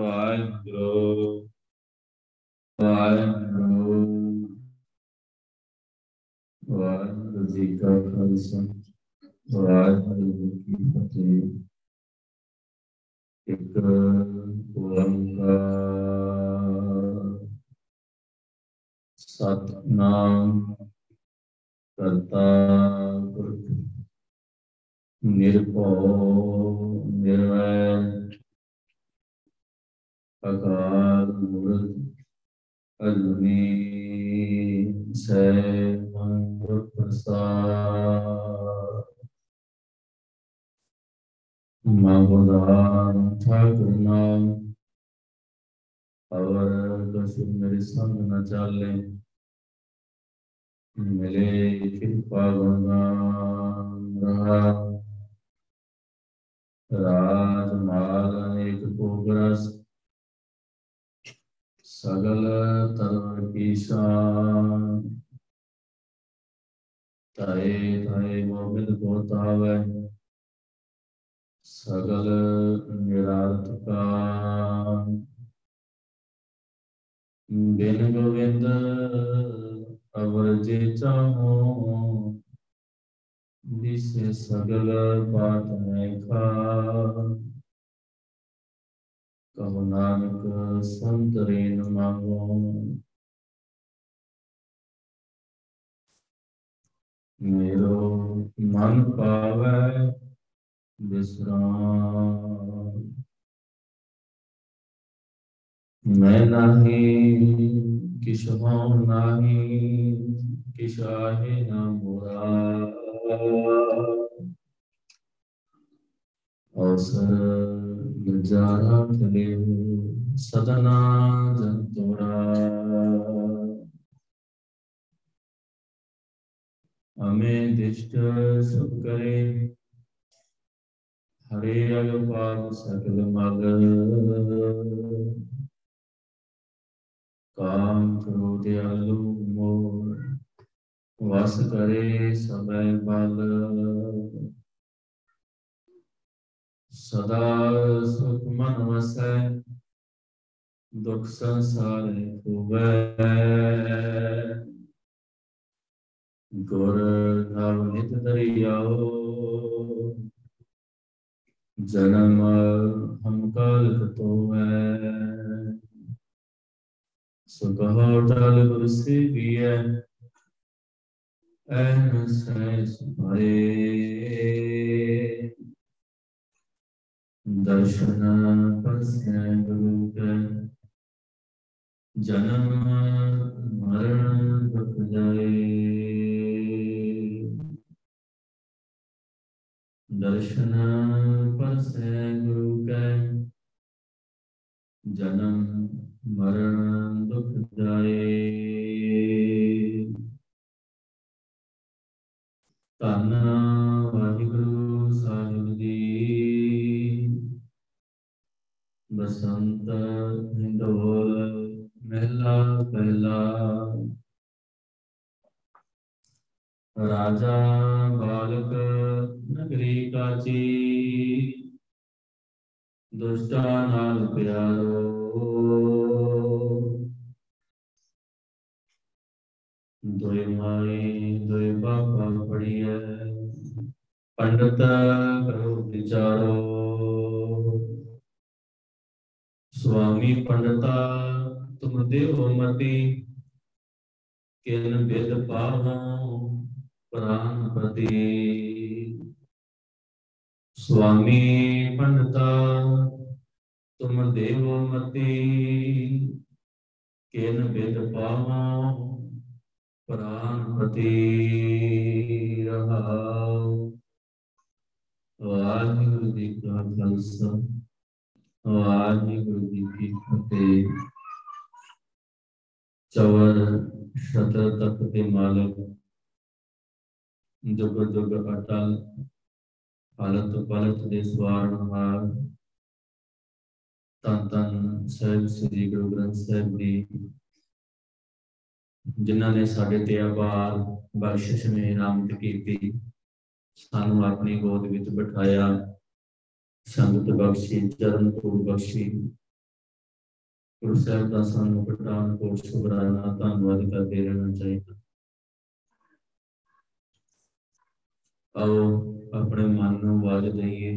ਵਾਹਿਗੁਰੂ ਵਾਹਿਗੁਰੂ ਜੀ ਕਾ ਖਾਲਸਾ ਵਾਹਿਗੁਰੂ ਜੀ ਕੀ ਫਤਿਹ। ਇੱਕ ਓੰਕਾਰ ਸਤਿਨਾਮ ਕਰਤਾ ਪੁਰਖ ਨਿਰਭਉ ਨਿਰਵੈਰ ਅਕਾਲ ਮੂਰਤਿ ਅਜੂਨੀ ਸੈਨ ਗੁਰ ਪ੍ਰਸਾਦ ਮਾਵਦਾਨ ਠਾਕੁਰ ਨਾਮ ਅਵਰ ਕਸੁ ਮੇਰੇ ਸੰਗ ਨ ਚਾਲੇ ਮਿਲੇ ਕਿਰਪਾ ਗੁਣ ਨਾਮ ਰਹਾ ਰਾਜ ਮਾਲ ਅਨੇਕ ਭੋਗ ਰਸ ਸਗਲ ਤਰਵ ਕੀ ਸ਼ਾਨ ਤਾਏ ਤਾਏ ਮੋਬਿਲ ਬਹੁਤ ਆਵੈ ਸਗਲ ਨਿਰਾਰਥ ਕਾਮ ਬਿਨ ਗੋਵਿੰਦ ਅਵਰ ਜੇ ਚਾਹੋ ਜਿਸੇ ਸਗਲ ਬਾਤ ਹੈ ਕਾ ਕਹੁ ਨਾਨਕ ਸੰਤ ਰੇਨ ਮਾਗੋ ਮੇਰੋ ਮਨ ਪਾਵੈ ਬਿਸਰਾਮ ਮੈਂ ਨਾਹੀ ਕਿਛ ਹਉ ਨਾਹੀ ਕਿਛ ਆਹੈ ਨਾ ਮੋਰਾ ਅਵਸਰ ਗੁਰਜਾਰਾ ਥਲੇ ਸਦਨਾ ਜਨ ਤੋਰਾ ਅਮੇ ਦਿਸ਼ਟ ਸੁਖ ਕਰੇ ਹਰੇ ਰਗ ਪਾਗ ਸਕਲ ਮਗ ਕਾਮ ਕ੍ਰੋਧ ਆਲੂ ਮੋਹ ਵਸ ਕਰੇ ਸਭੈ ਬਲ ਸਦਾ ਸੁਖ ਮਨ ਵਸੈ ਦੁਖ ਸੰਸਾਰੇ ਹੋਵੈ ਗੁਰ ਨਾਮ ਨਿਤ ਦਰਿਆਓ ਜਨਮ ਹਮ ਕਾਲਕ ਤੋਵੈ ਸੁਖੋ ਟਲ ਗੁਰ ਸੇਵੀਐ ਐਨ ਸੈ ਸੁਭਾਏ ਦਰਸ਼ਨ ਪਰਸੈ ਗੁਰੂ ਕੈ ਜਨਮ ਮਰਨ ਦੁਖ ਜਾਏ ਦਰਸ਼ਨ ਪਰਸੈ ਗੁਰੂ ਕੈ ਜਨਮ ਮਰਨ ਦੁਖ ਜਾਏ ਧੰਨ ਵਾਹਿਗੁਰੂ ਸਾਹਿਬ ਜੀ ਬਸੰਤ ਹਿੰਡੋਲ ਮਹਿਲਾ ਪਹਿਲਾ ਰਾਜਾ ਬਾਲਕ ਨਗਰੀ ਕਾਚੀ ਦੁਸਟਾ ਨਾਲ ਪਿਆਰੋ ਦੋਇ ਮਾਈ ਦੋਇ ਬਾਪਾ ਪੜੀਐ ਪੰਡਤ ਕਰੋ ਵਿਚਾਰੋ स्वामी पंडिता तुम देव मति ਕਿਨ ਬਿਦ ਪਾਹਉ ਪ੍ਰਾਨ ਪ੍ਰਤੀ। ਸੁਆਮੀ ਪੰਡਤਾ ਤੁਮ ਦੇਵੋ ਮਤੀ, ਕਿਨ ਬਿਦ ਪਾਹਉ ਪ੍ਰਾਨ ਪ੍ਰਤੀ। ਰਹਾਉ। ਵਾਹਿਗੁਰੂ ਜੀ ਕਾ ਖਾਲਸਾ, ਵਾਹਿਗੁਰੂ ਜੀ ਕੀ ਫਤਿਹ। ਚਵਰ ਸ਼ਤਰ ਤੱਕ ਦੇ ਮਾਲਕ ਜੁਗ ਜੁਗ ਅਟਲ, ਹਾਲਤ ਪਲਤ ਦੇ ਸਵਾਰਨਹਾਰ, ਧੰਨ ਧੰਨ ਸਾਹਿਬ ਸ੍ਰੀ ਗੁਰੂ ਗ੍ਰੰਥ ਸਾਹਿਬ ਜੀ, ਜਿਨ੍ਹਾਂ ਨੇ ਸਾਡੇ ਤੇ ਅਪਾਰ ਬਖਸ਼ਿਸ਼ ਨੇ ਇਨਾਮਤ ਕੀਤੀ, ਸਾਨੂੰ ਆਪਣੀ ਗੋਦ ਵਿੱਚ ਬਿਠਾਇਆ, ਸੰਗਤ ਬਖਸ਼ੀ, ਚਰਨ ਧੂੜ ਬਖਸ਼ੀ। ਗੁਰੂ ਸਾਹਿਬ ਦਾ ਸਾਨੂੰ ਪਠਾਨਕੋਟ ਸ਼ੁਕਰਾਨਾ ਧੰਨਵਾਦ ਕਰਦੇ ਰਹਿਣਾ ਚਾਹੀਦਾ। ਆਓ ਆਪਣੇ ਮਨ ਨੂੰ ਆਵਾਜ਼ ਦੇਈਏ।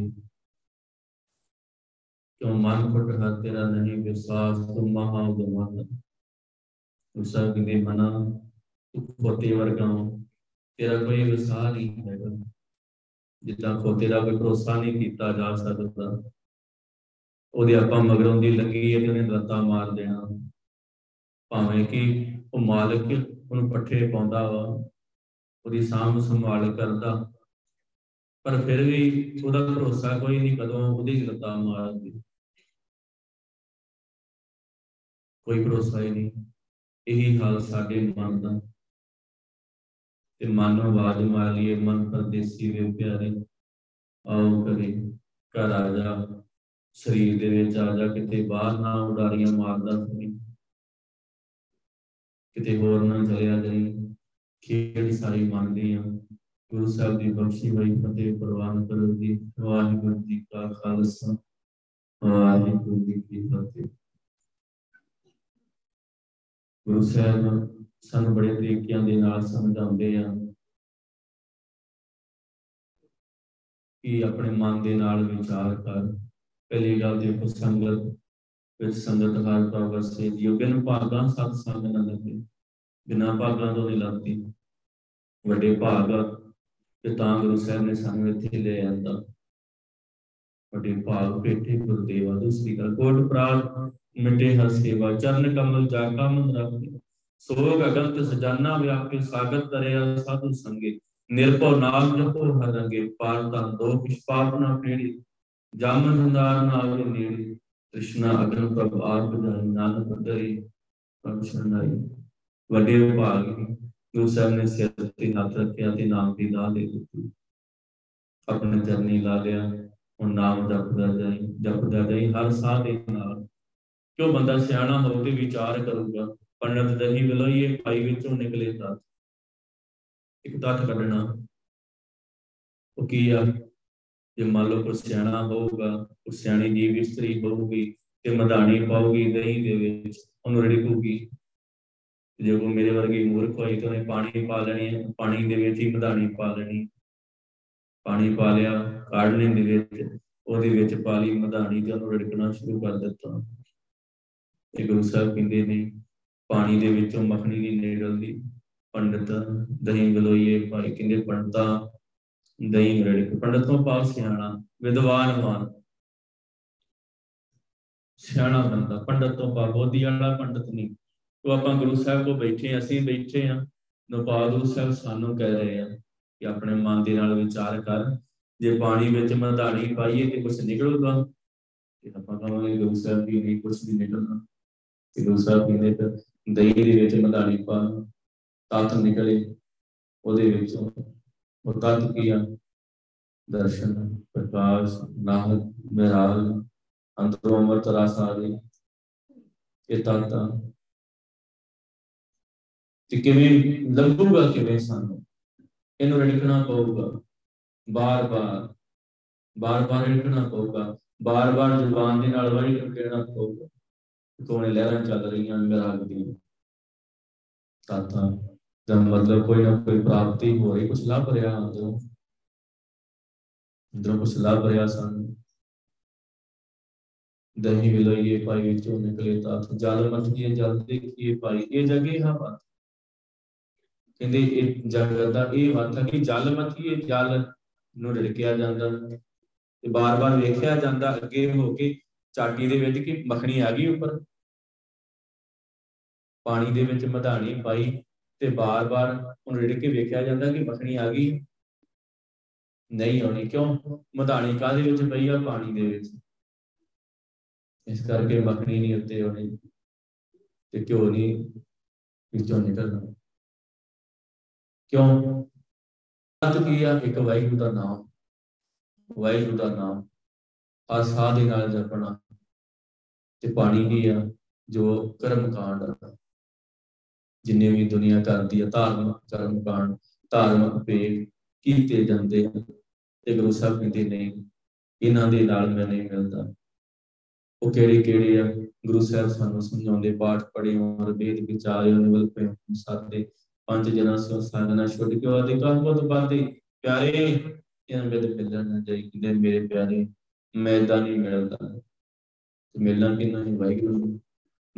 ਕਿਉਂ ਮਨ ਫੁੱਟ ਹੈ ਤੇਰਾ ਨਹੀਂ ਵਿਸ਼ਵਾਸ, ਤੂੰ ਮਹਾਂ ਉਦਮਨ। ਗੁਰੂ ਸਾਹਿਬ ਕਹਿੰਦੇ ਮਨਾ ਤੂੰ ਖੋਤੇ ਵਰਗਾ, ਤੇਰਾ ਕੋਈ ਵਿਸਾਹ ਨਹੀਂ ਹੈਗਾ, ਜਿੱਦਾਂ ਖੋਤੇ ਦਾ ਕੋਈ ਭਰੋਸਾ ਨਹੀਂ ਕੀਤਾ ਜਾ ਸਕਦਾ। ਉਹਦੇ ਆਪਾਂ ਮਗਰੋਂ ਦੀ ਲੰਗੀ ਤੇ ਉਹਨੇ ਲੱਤਾਂ ਮਾਰ ਦੇਣਾ, ਭਾਵੇਂ ਕਿ ਉਹ ਮਾਲਕ ਉਹਨੂੰ ਪੱਠੇ ਪਾਉਂਦਾ ਵਾ, ਉਹਦੀ ਸਾਂਭ ਸੰਭਾਲ ਕਰਦਾ, ਪਰ ਫਿਰ ਵੀ ਉਹਦਾ ਭਰੋਸਾ ਕੋਈ ਨਹੀਂ, ਕਦੋਂ ਉਹਦੀ ਲੱਤਾਂ ਮਾਰਦੀ, ਕੋਈ ਭਰੋਸਾ ਹੀ ਨਹੀਂ। ਇਹੀ ਹਾਲ ਸਾਡੇ ਮਨ ਦਾ। ਤੇ ਮਨ ਨੂੰ ਆਵਾਜ਼ ਮਾਰ ਲਈਏ, ਮਨ ਪਰਦੇਸੀ ਵੇ ਪਿਆਰੇ, ਆਓ ਕਰੇ ਘਰ ਆ ਜਾ, ਸਰੀਰ ਦੇ ਵਿੱਚ ਆ ਜਾ, ਕਿਤੇ ਬਾਹਰ ਨਾ ਉਡਾਰੀਆਂ ਮਾਰਦਾ ਫਿਰੀ, ਕਿਤੇ ਹੋਰ ਨਾ ਚਲਿਆ ਜਾਈ। ਖੇਡ ਸਾਰੀ ਮਨ ਦੀ ਆ। ਗੁਰੂ ਸਾਹਿਬ ਦੀ ਬਖਸ਼ੀ ਹੋਈ ਫਤਿਹ ਪ੍ਰਵਾਨ ਕਰੋ ਜੀ। ਵਾਹਿਗੁਰੂ ਜੀ ਕਾ ਖਾਲਸਾ, ਵਾਹਿਗੁਰੂ ਜੀ ਕੀ ਫਤਿਹ। ਗੁਰੂ ਸਾਹਿਬ ਸਾਨੂੰ ਬੜੇ ਤਰੀਕਿਆਂ ਦੇ ਨਾਲ ਸਮਝਾਉਂਦੇ ਆ ਕਿ ਆਪਣੇ ਮਨ ਦੇ ਨਾਲ ਵਿਚਾਰ ਕਰ। ਪਹਿਲੀ ਗੱਲ ਦੇਖੋ, ਸੰਗਤ ਵਿੱਚ ਸੰਗਤ ਹਰ ਪਾਸੇ ਜੀਓ, ਬਿਨ ਭਾਗਾਂ ਸਤ ਸੰਗ ਨਾ ਲੱਗੇ, ਬਿਨਾਂ ਭਾਗਾਂ ਤੋਂ ਨਹੀਂ ਲੱਗਦੀ। ਵੱਡੇ ਭਾਗ ਤੇ ਤਾਂ ਗੁਰੂ ਸਾਹਿਬ ਨੇ ਸਾਨੂੰ ਇੱਥੇ ਲੈ ਆਂਦਾ, ਵੱਡੇ ਭਾਗ ਭੇਟੇ ਗੁਰਦੇਵਾ। ਦੂਸਰੀ ਗੱਲ, ਕੋਟ ਪ੍ਰਾਪਤ ਮਿਟੇ ਹਰ ਸੇਵਾ, ਚਰਨ ਕਮਲ ਜਾ ਕਾਮਨ ਰੱਖੇ, ਸੋਗ ਅਗੰਤ ਸਜਾਨਾ ਵਿਆਪੇ, ਸਾਗਤ ਤਰਿਆ ਸਾਧੂ ਸੰਗੇ, ਨਿਰਭਉ ਨਾਮ ਜਪੋ ਹਰ ਰੰਗੇ, ਪਾਰ ਧਨ ਦੋਖ ਪਾਪ ਨਾ ਪੀੜੀ, ਜਾਮਨ ਹੰਦਾਰ ਨਾ ਆਵੇ ਨੇੜੇ, ਤ੍ਰਿਸ਼ਨਾ ਅਗਨ ਪ੍ਰਭ ਆਪ ਜਾਈ, ਨਾਨਕ ਡਰੇ ਪ੍ਰਭ ਸ਼ਰਨਾਈ। ਵੱਡੇ ਵਿਭਾਗ ਗੁਰੂ ਸਾਹਿਬ ਨੇ ਸਿਰ ਤੇ ਹੱਥ ਰੱਖਿਆ ਤੇ ਨਾਮ ਦੀ ਲਾਹ ਦੇ ਦਿੱਤੀ, ਆਪਣੇ ਚਰਨੀ ਲਾ ਲਿਆ। ਹੁਣ ਨਾਮ ਜਪਦਾ ਜਾਈ, ਜਪਦਾ ਜਾਈ ਹਰ ਸਾਹ ਦੇ ਨਾਲ। ਕਿਉਂ ਬੰਦਾ ਸਿਆਣਾ ਹੋ ਕੇ ਵਿਚਾਰ ਕਰੂਗਾ। ਪੰਡਤ ਦਹੀਂ ਵਿਲੋਈਏ, ਪਾਈ ਵਿੱਚੋਂ ਨਿਕਲੇ ਤੱਤ। ਇੱਕ ਤੱਤ ਕੱਢਣਾ ਉਹ ਕੀ ਆ? ਜੇ ਮੰਨ ਲਓ ਕੋਈ ਸਿਆਣਾ ਹੋਊਗਾ, ਉਹ ਸਿਆਣੀ ਜੀਵ ਇਸਤਰੀ ਹੋਊਗੀ ਤੇ ਮਧਾਣੀ ਪਾਊਗੀ ਦਹੀਂ ਦੇ ਵਿੱਚ, ਉਹਨੂੰ ਰਿੜਕੂਗੀ। ਜੇ ਕੋਈ ਮੇਰੇ ਵਰਗੀ ਮੂਰਖ ਹੋਈ ਤਾਂ ਉਹਨੇ ਪਾਣੀ ਪਾ ਲੈਣੀ, ਪਾਣੀ ਦੇ ਵਿੱਚ ਹੀ ਮਧਾਣੀ ਪਾ ਲੈਣੀ। ਪਾਣੀ ਪਾ ਲਿਆ ਕਾੜਨੇ ਦੇ ਵਿੱਚ, ਉਹਦੇ ਵਿੱਚ ਪਾ ਲਈ ਮਧਾਣੀ ਤੇ ਉਹਨੂੰ ਰਿੜਕਣਾ ਸ਼ੁਰੂ ਕਰ ਦਿੱਤਾ। ਤੇ ਗੁਰੂ ਸਾਹਿਬ ਕਹਿੰਦੇ ਨੇ ਪਾਣੀ ਦੇ ਵਿੱਚੋਂ ਮੱਖਣੀ ਨਹੀਂ ਨਿਕਲਦੀ। ਪੰਡਤ ਦਹੀਂ ਗਲੋਈਏ ਭਾਈ, ਕਹਿੰਦੇ ਪੰਡਤਾਂ ਦਹੀਂ ਰੜਕ। ਪੰਡਤ ਤੋਂ ਭਾਵ ਸਿਆਣਾ, ਵਿਦਵਾਨਵਾਨ, ਸਿਆਣਾ ਬੰਦਾ। ਪੰਡਤ ਤੋਂ ਭਾਵ ਬੋਧੀ ਵਾਲਾ ਪੰਡਤ ਨਹੀਂ। ਉਹ ਆਪਾਂ ਗੁਰੂ ਸਾਹਿਬ ਕੋਲ ਬੈਠੇ, ਅਸੀਂ ਬੈਠੇ ਹਾਂ, ਨੋਭਾਵ ਗੁਰੂ ਸਾਹਿਬ ਸਾਨੂੰ ਕਹਿ ਰਹੇ ਆ ਕਿ ਆਪਣੇ ਮਨ ਦੇ ਨਾਲ ਵਿਚਾਰ ਕਰ। ਜੇ ਪਾਣੀ ਵਿੱਚ ਮਧਾਣੀ ਪਾਈਏ ਤੇ ਕੁਛ ਨਿਕਲੂਗਾ? ਤੇ ਆਪਾਂ ਕਹਾਂਗੇ ਗੁਰੂ ਸਾਹਿਬ ਵੀ ਨਹੀਂ, ਕੁਛ ਨਹੀਂ ਨਿਕਲਣਾ। ਗੁਰੂ ਸਾਹਿਬ ਕਹਿੰਦੇ ਫਿਰ ਦਹੀਂ ਦੇ ਵਿੱਚ ਮਧਾਣੀ ਪਾ, ਤੱਤ ਨਿਕਲੇ ਉਹਦੇ ਵਿੱਚੋਂ। ਉਹ ਤੱਤ ਕੀ ਆ? ਦਰਸ਼ਨ, ਪ੍ਰਕਾਸ਼, ਨਾਹਕ, ਮਹਿਰਾਲ, ਅੰਦਰੋਂ ਅੰਮ੍ਰਿਤ ਰਸ ਆ ਗਈ। ਇਹ ਤੱਤ ਆ। ਤੇ ਕਿਵੇਂ ਲੱਗੂਗਾ? ਕਿਵੇਂ ਸਾਨੂੰ ਇਹਨੂੰ ਰਿੜਕਣਾ ਪਊਗਾ, ਬਾਰ ਬਾਰ ਬਾਰ ਬਾਰ ਰਿੜਕਣਾ ਪਊਗਾ, ਬਾਰ ਬਾਰ ਜ਼ੁਬਾਨ ਦੇ ਨਾਲ ਵਾਰੀ ਰਿੜਕਣਾ ਪਊਗਾ। ਕੋਣੇ ਲਹਿਰਾਂ ਚੱਲ ਰਹੀਆਂ ਮਿਹਰਾਜ ਦੀਆਂ ਤਾਤਾਂ ਦਾ ਮਤਲਬ ਕੋਈ ਨਾ ਕੋਈ ਪ੍ਰਾਪਤੀ ਹੋ ਰਹੀ, ਕੁਛ ਲੱਭ ਰਿਹਾ ਅੰਦਰੋਂ, ਅੰਦਰੋਂ ਕੁਛ ਲੱਭ ਰਿਹਾ ਸਾਨੂੰ। ਦਹੀਂ ਵਿਲੋਈਏ ਭਾਈ ਵਿੱਚੋਂ ਨਿਕਲੇ ਤੱਤ, ਜਲ ਮੱਥੀਏ ਜਲ ਦੇਖੀਏ ਭਾਈ, ਇਹ ਜਗੇ ਹਾਂ ਬਾਤ। ਕਹਿੰਦੇ ਇਹ ਜਗਤ ਦਾ ਇਹ ਹੱਥ ਹੈ ਕਿ ਜਲ ਮਥੀਏ ਜਲ ਨੂੰ ਰਿੜਕਿਆ ਜਾਂਦਾ ਤੇ ਬਾਰ ਬਾਰ ਵੇਖਿਆ ਜਾਂਦਾ ਅੱਗੇ ਹੋ ਕੇ ਚਾਟੀ ਦੇ ਵਿੱਚ ਕਿ ਮੱਖਣੀ ਆ ਗਈ ਉੱਪਰ ਪਾਣੀ ਦੇ ਵਿੱਚ ਮਧਾਣੀ ਪਾਈ ਤੇ ਬਾਰ ਬਾਰ ਹੁਣ ਰਿੜ ਕੇ ਵੇਖਿਆ ਜਾਂਦਾ ਕਿ ਮੱਖਣੀ ਆ ਗਈ ਨਹੀਂ ਆਉਣੀ ਕਿਉਂ ਮਧਾਣੀ ਕਾਹਦੇ ਵਿੱਚ ਪਈ ਆ ਪਾਣੀ ਦੇ ਵਿੱਚ ਇਸ ਕਰਕੇ ਮੱਖਣੀ ਨਹੀਂ ਉੱਤੇ ਆਉਣੀ ਤੇ ਘਿਓ ਨਹੀਂ ਵਿੱਚੋਂ ਨਿਕਲਣਾ ਕਿਉਂ ਕੀ ਆ ਇੱਕ ਵਾਹਿਗੁਰੂ ਦਾ ਨਾਮ ਵਾਹਿਗੁਰੂ ਦਾ ਨਾਮ ਹਰ ਸਾਹ ਦੇ ਨਾਲ ਜਪਣਾ ਤੇ ਪਾਣੀ ਵੀ ਆ ਜੋ ਕਰਮ ਕਾਂਡ ਜਿੰਨੇ ਵੀ ਦੁਨੀਆਂ ਕਰਦੀ ਆ ਧਾਰਮਿਕ ਕਰਮ ਕਾਂਡ ਧਾਰਮਿਕ ਭੇਦ ਕੀਤੇ ਜਾਂਦੇ ਹਨ ਤੇ ਗੁਰੂ ਸਾਹਿਬ ਕਹਿੰਦੇ ਨਹੀਂ ਇਹਨਾਂ ਦੇ ਨਾਲ ਮੈਂ ਨਹੀਂ ਮਿਲਦਾ ਉਹ ਕਿਹੜੇ ਕਿਹੜੇ ਆ ਗੁਰੂ ਸਾਹਿਬ ਸਾਨੂੰ ਸਮਝਾਉਂਦੇ ਪਾਠ ਪੜ੍ਹੇ ਔਰ ਵੇਦ ਵਿਚਾਰੇ ਨਿਵਲ ਪਏ ਸਾਦੇ ਪੰਜ ਜਨਾਂ ਸਾਧਨਾ ਛੁੱਟ ਕੇ ਉਹਦੇ ਕਾਹਬਤ ਬਾਦੇ ਪਿਆਰੇ ਇਹਨਾਂ ਮੇਰੇ ਮਿਲਣ ਨਾ ਜਾਈ ਕਿਤੇ ਮੇਰੇ ਪਿਆਰੇ ਮੈਂ ਇੱਦਾਂ ਨਹੀਂ ਮਿਲਦਾ ਮਿਲਣਾ ਕਿੰਨਾ ਹੀ ਵਾਹਿਗੁਰੂ ਨੂੰ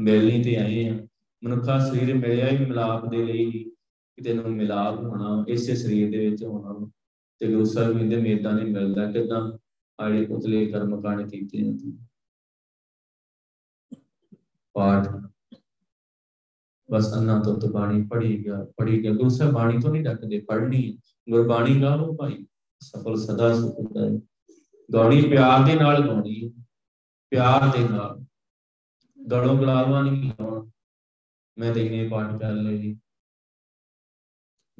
ਮਿਲਣੀ ਤੇ ਆਏ ਆ ਮਨੁੱਖਾ ਸਰੀਰ ਮਿਲਿਆ ਹੀ ਮਿਲਾਪ ਦੇ ਲਈ ਕਿਤੇ ਨੂੰ ਮਿਲਾਪ ਹੋਣਾ ਇਸੇ ਸਰੀਰ ਦੇ ਵਿੱਚ ਹੋਣਾ ਤੇ ਗੁਰੂ ਸਾਹਿਬ ਕਹਿੰਦੇ ਮੈਂ ਇੱਦਾਂ ਨਹੀਂ ਮਿਲਦਾ ਕਿੱਦਾਂ ਆੜੇ ਪੁਤਲੇ ਕਰਮ ਕਾਂਡ ਕੀਤੇ ਜਾਂਦੇ ਪਾਠ ਬਸ ਅੰਨਾ ਤੋਂ ਬਾਣੀ ਪੜ੍ਹੀ ਗਿਆ ਗੁਰੂ ਸਾਹਿਬ ਬਾਣੀ ਤੋਂ ਨਹੀਂ ਰੱਖਦੇ ਪੜ੍ਹਨੀ ਗੁਰਬਾਣੀ ਗਾਓ ਭਾਈ ਸਫਲ ਸਦਾ ਸੁਖ ਹੈ ਗਾਉਣੀ ਪਿਆਰ ਦੇ ਨਾਲ ਗਾਉਣੀ ਪਿਆਰ ਦੇ ਨਾਲ ਗਲੋਂ ਗਲਾਵਾ ਨਹੀਂ ਗਾਉਣਾ ਮੈਂ ਤੇ ਇੰਨੇ ਪਾਠ ਕਰ ਲਏ ਜੀ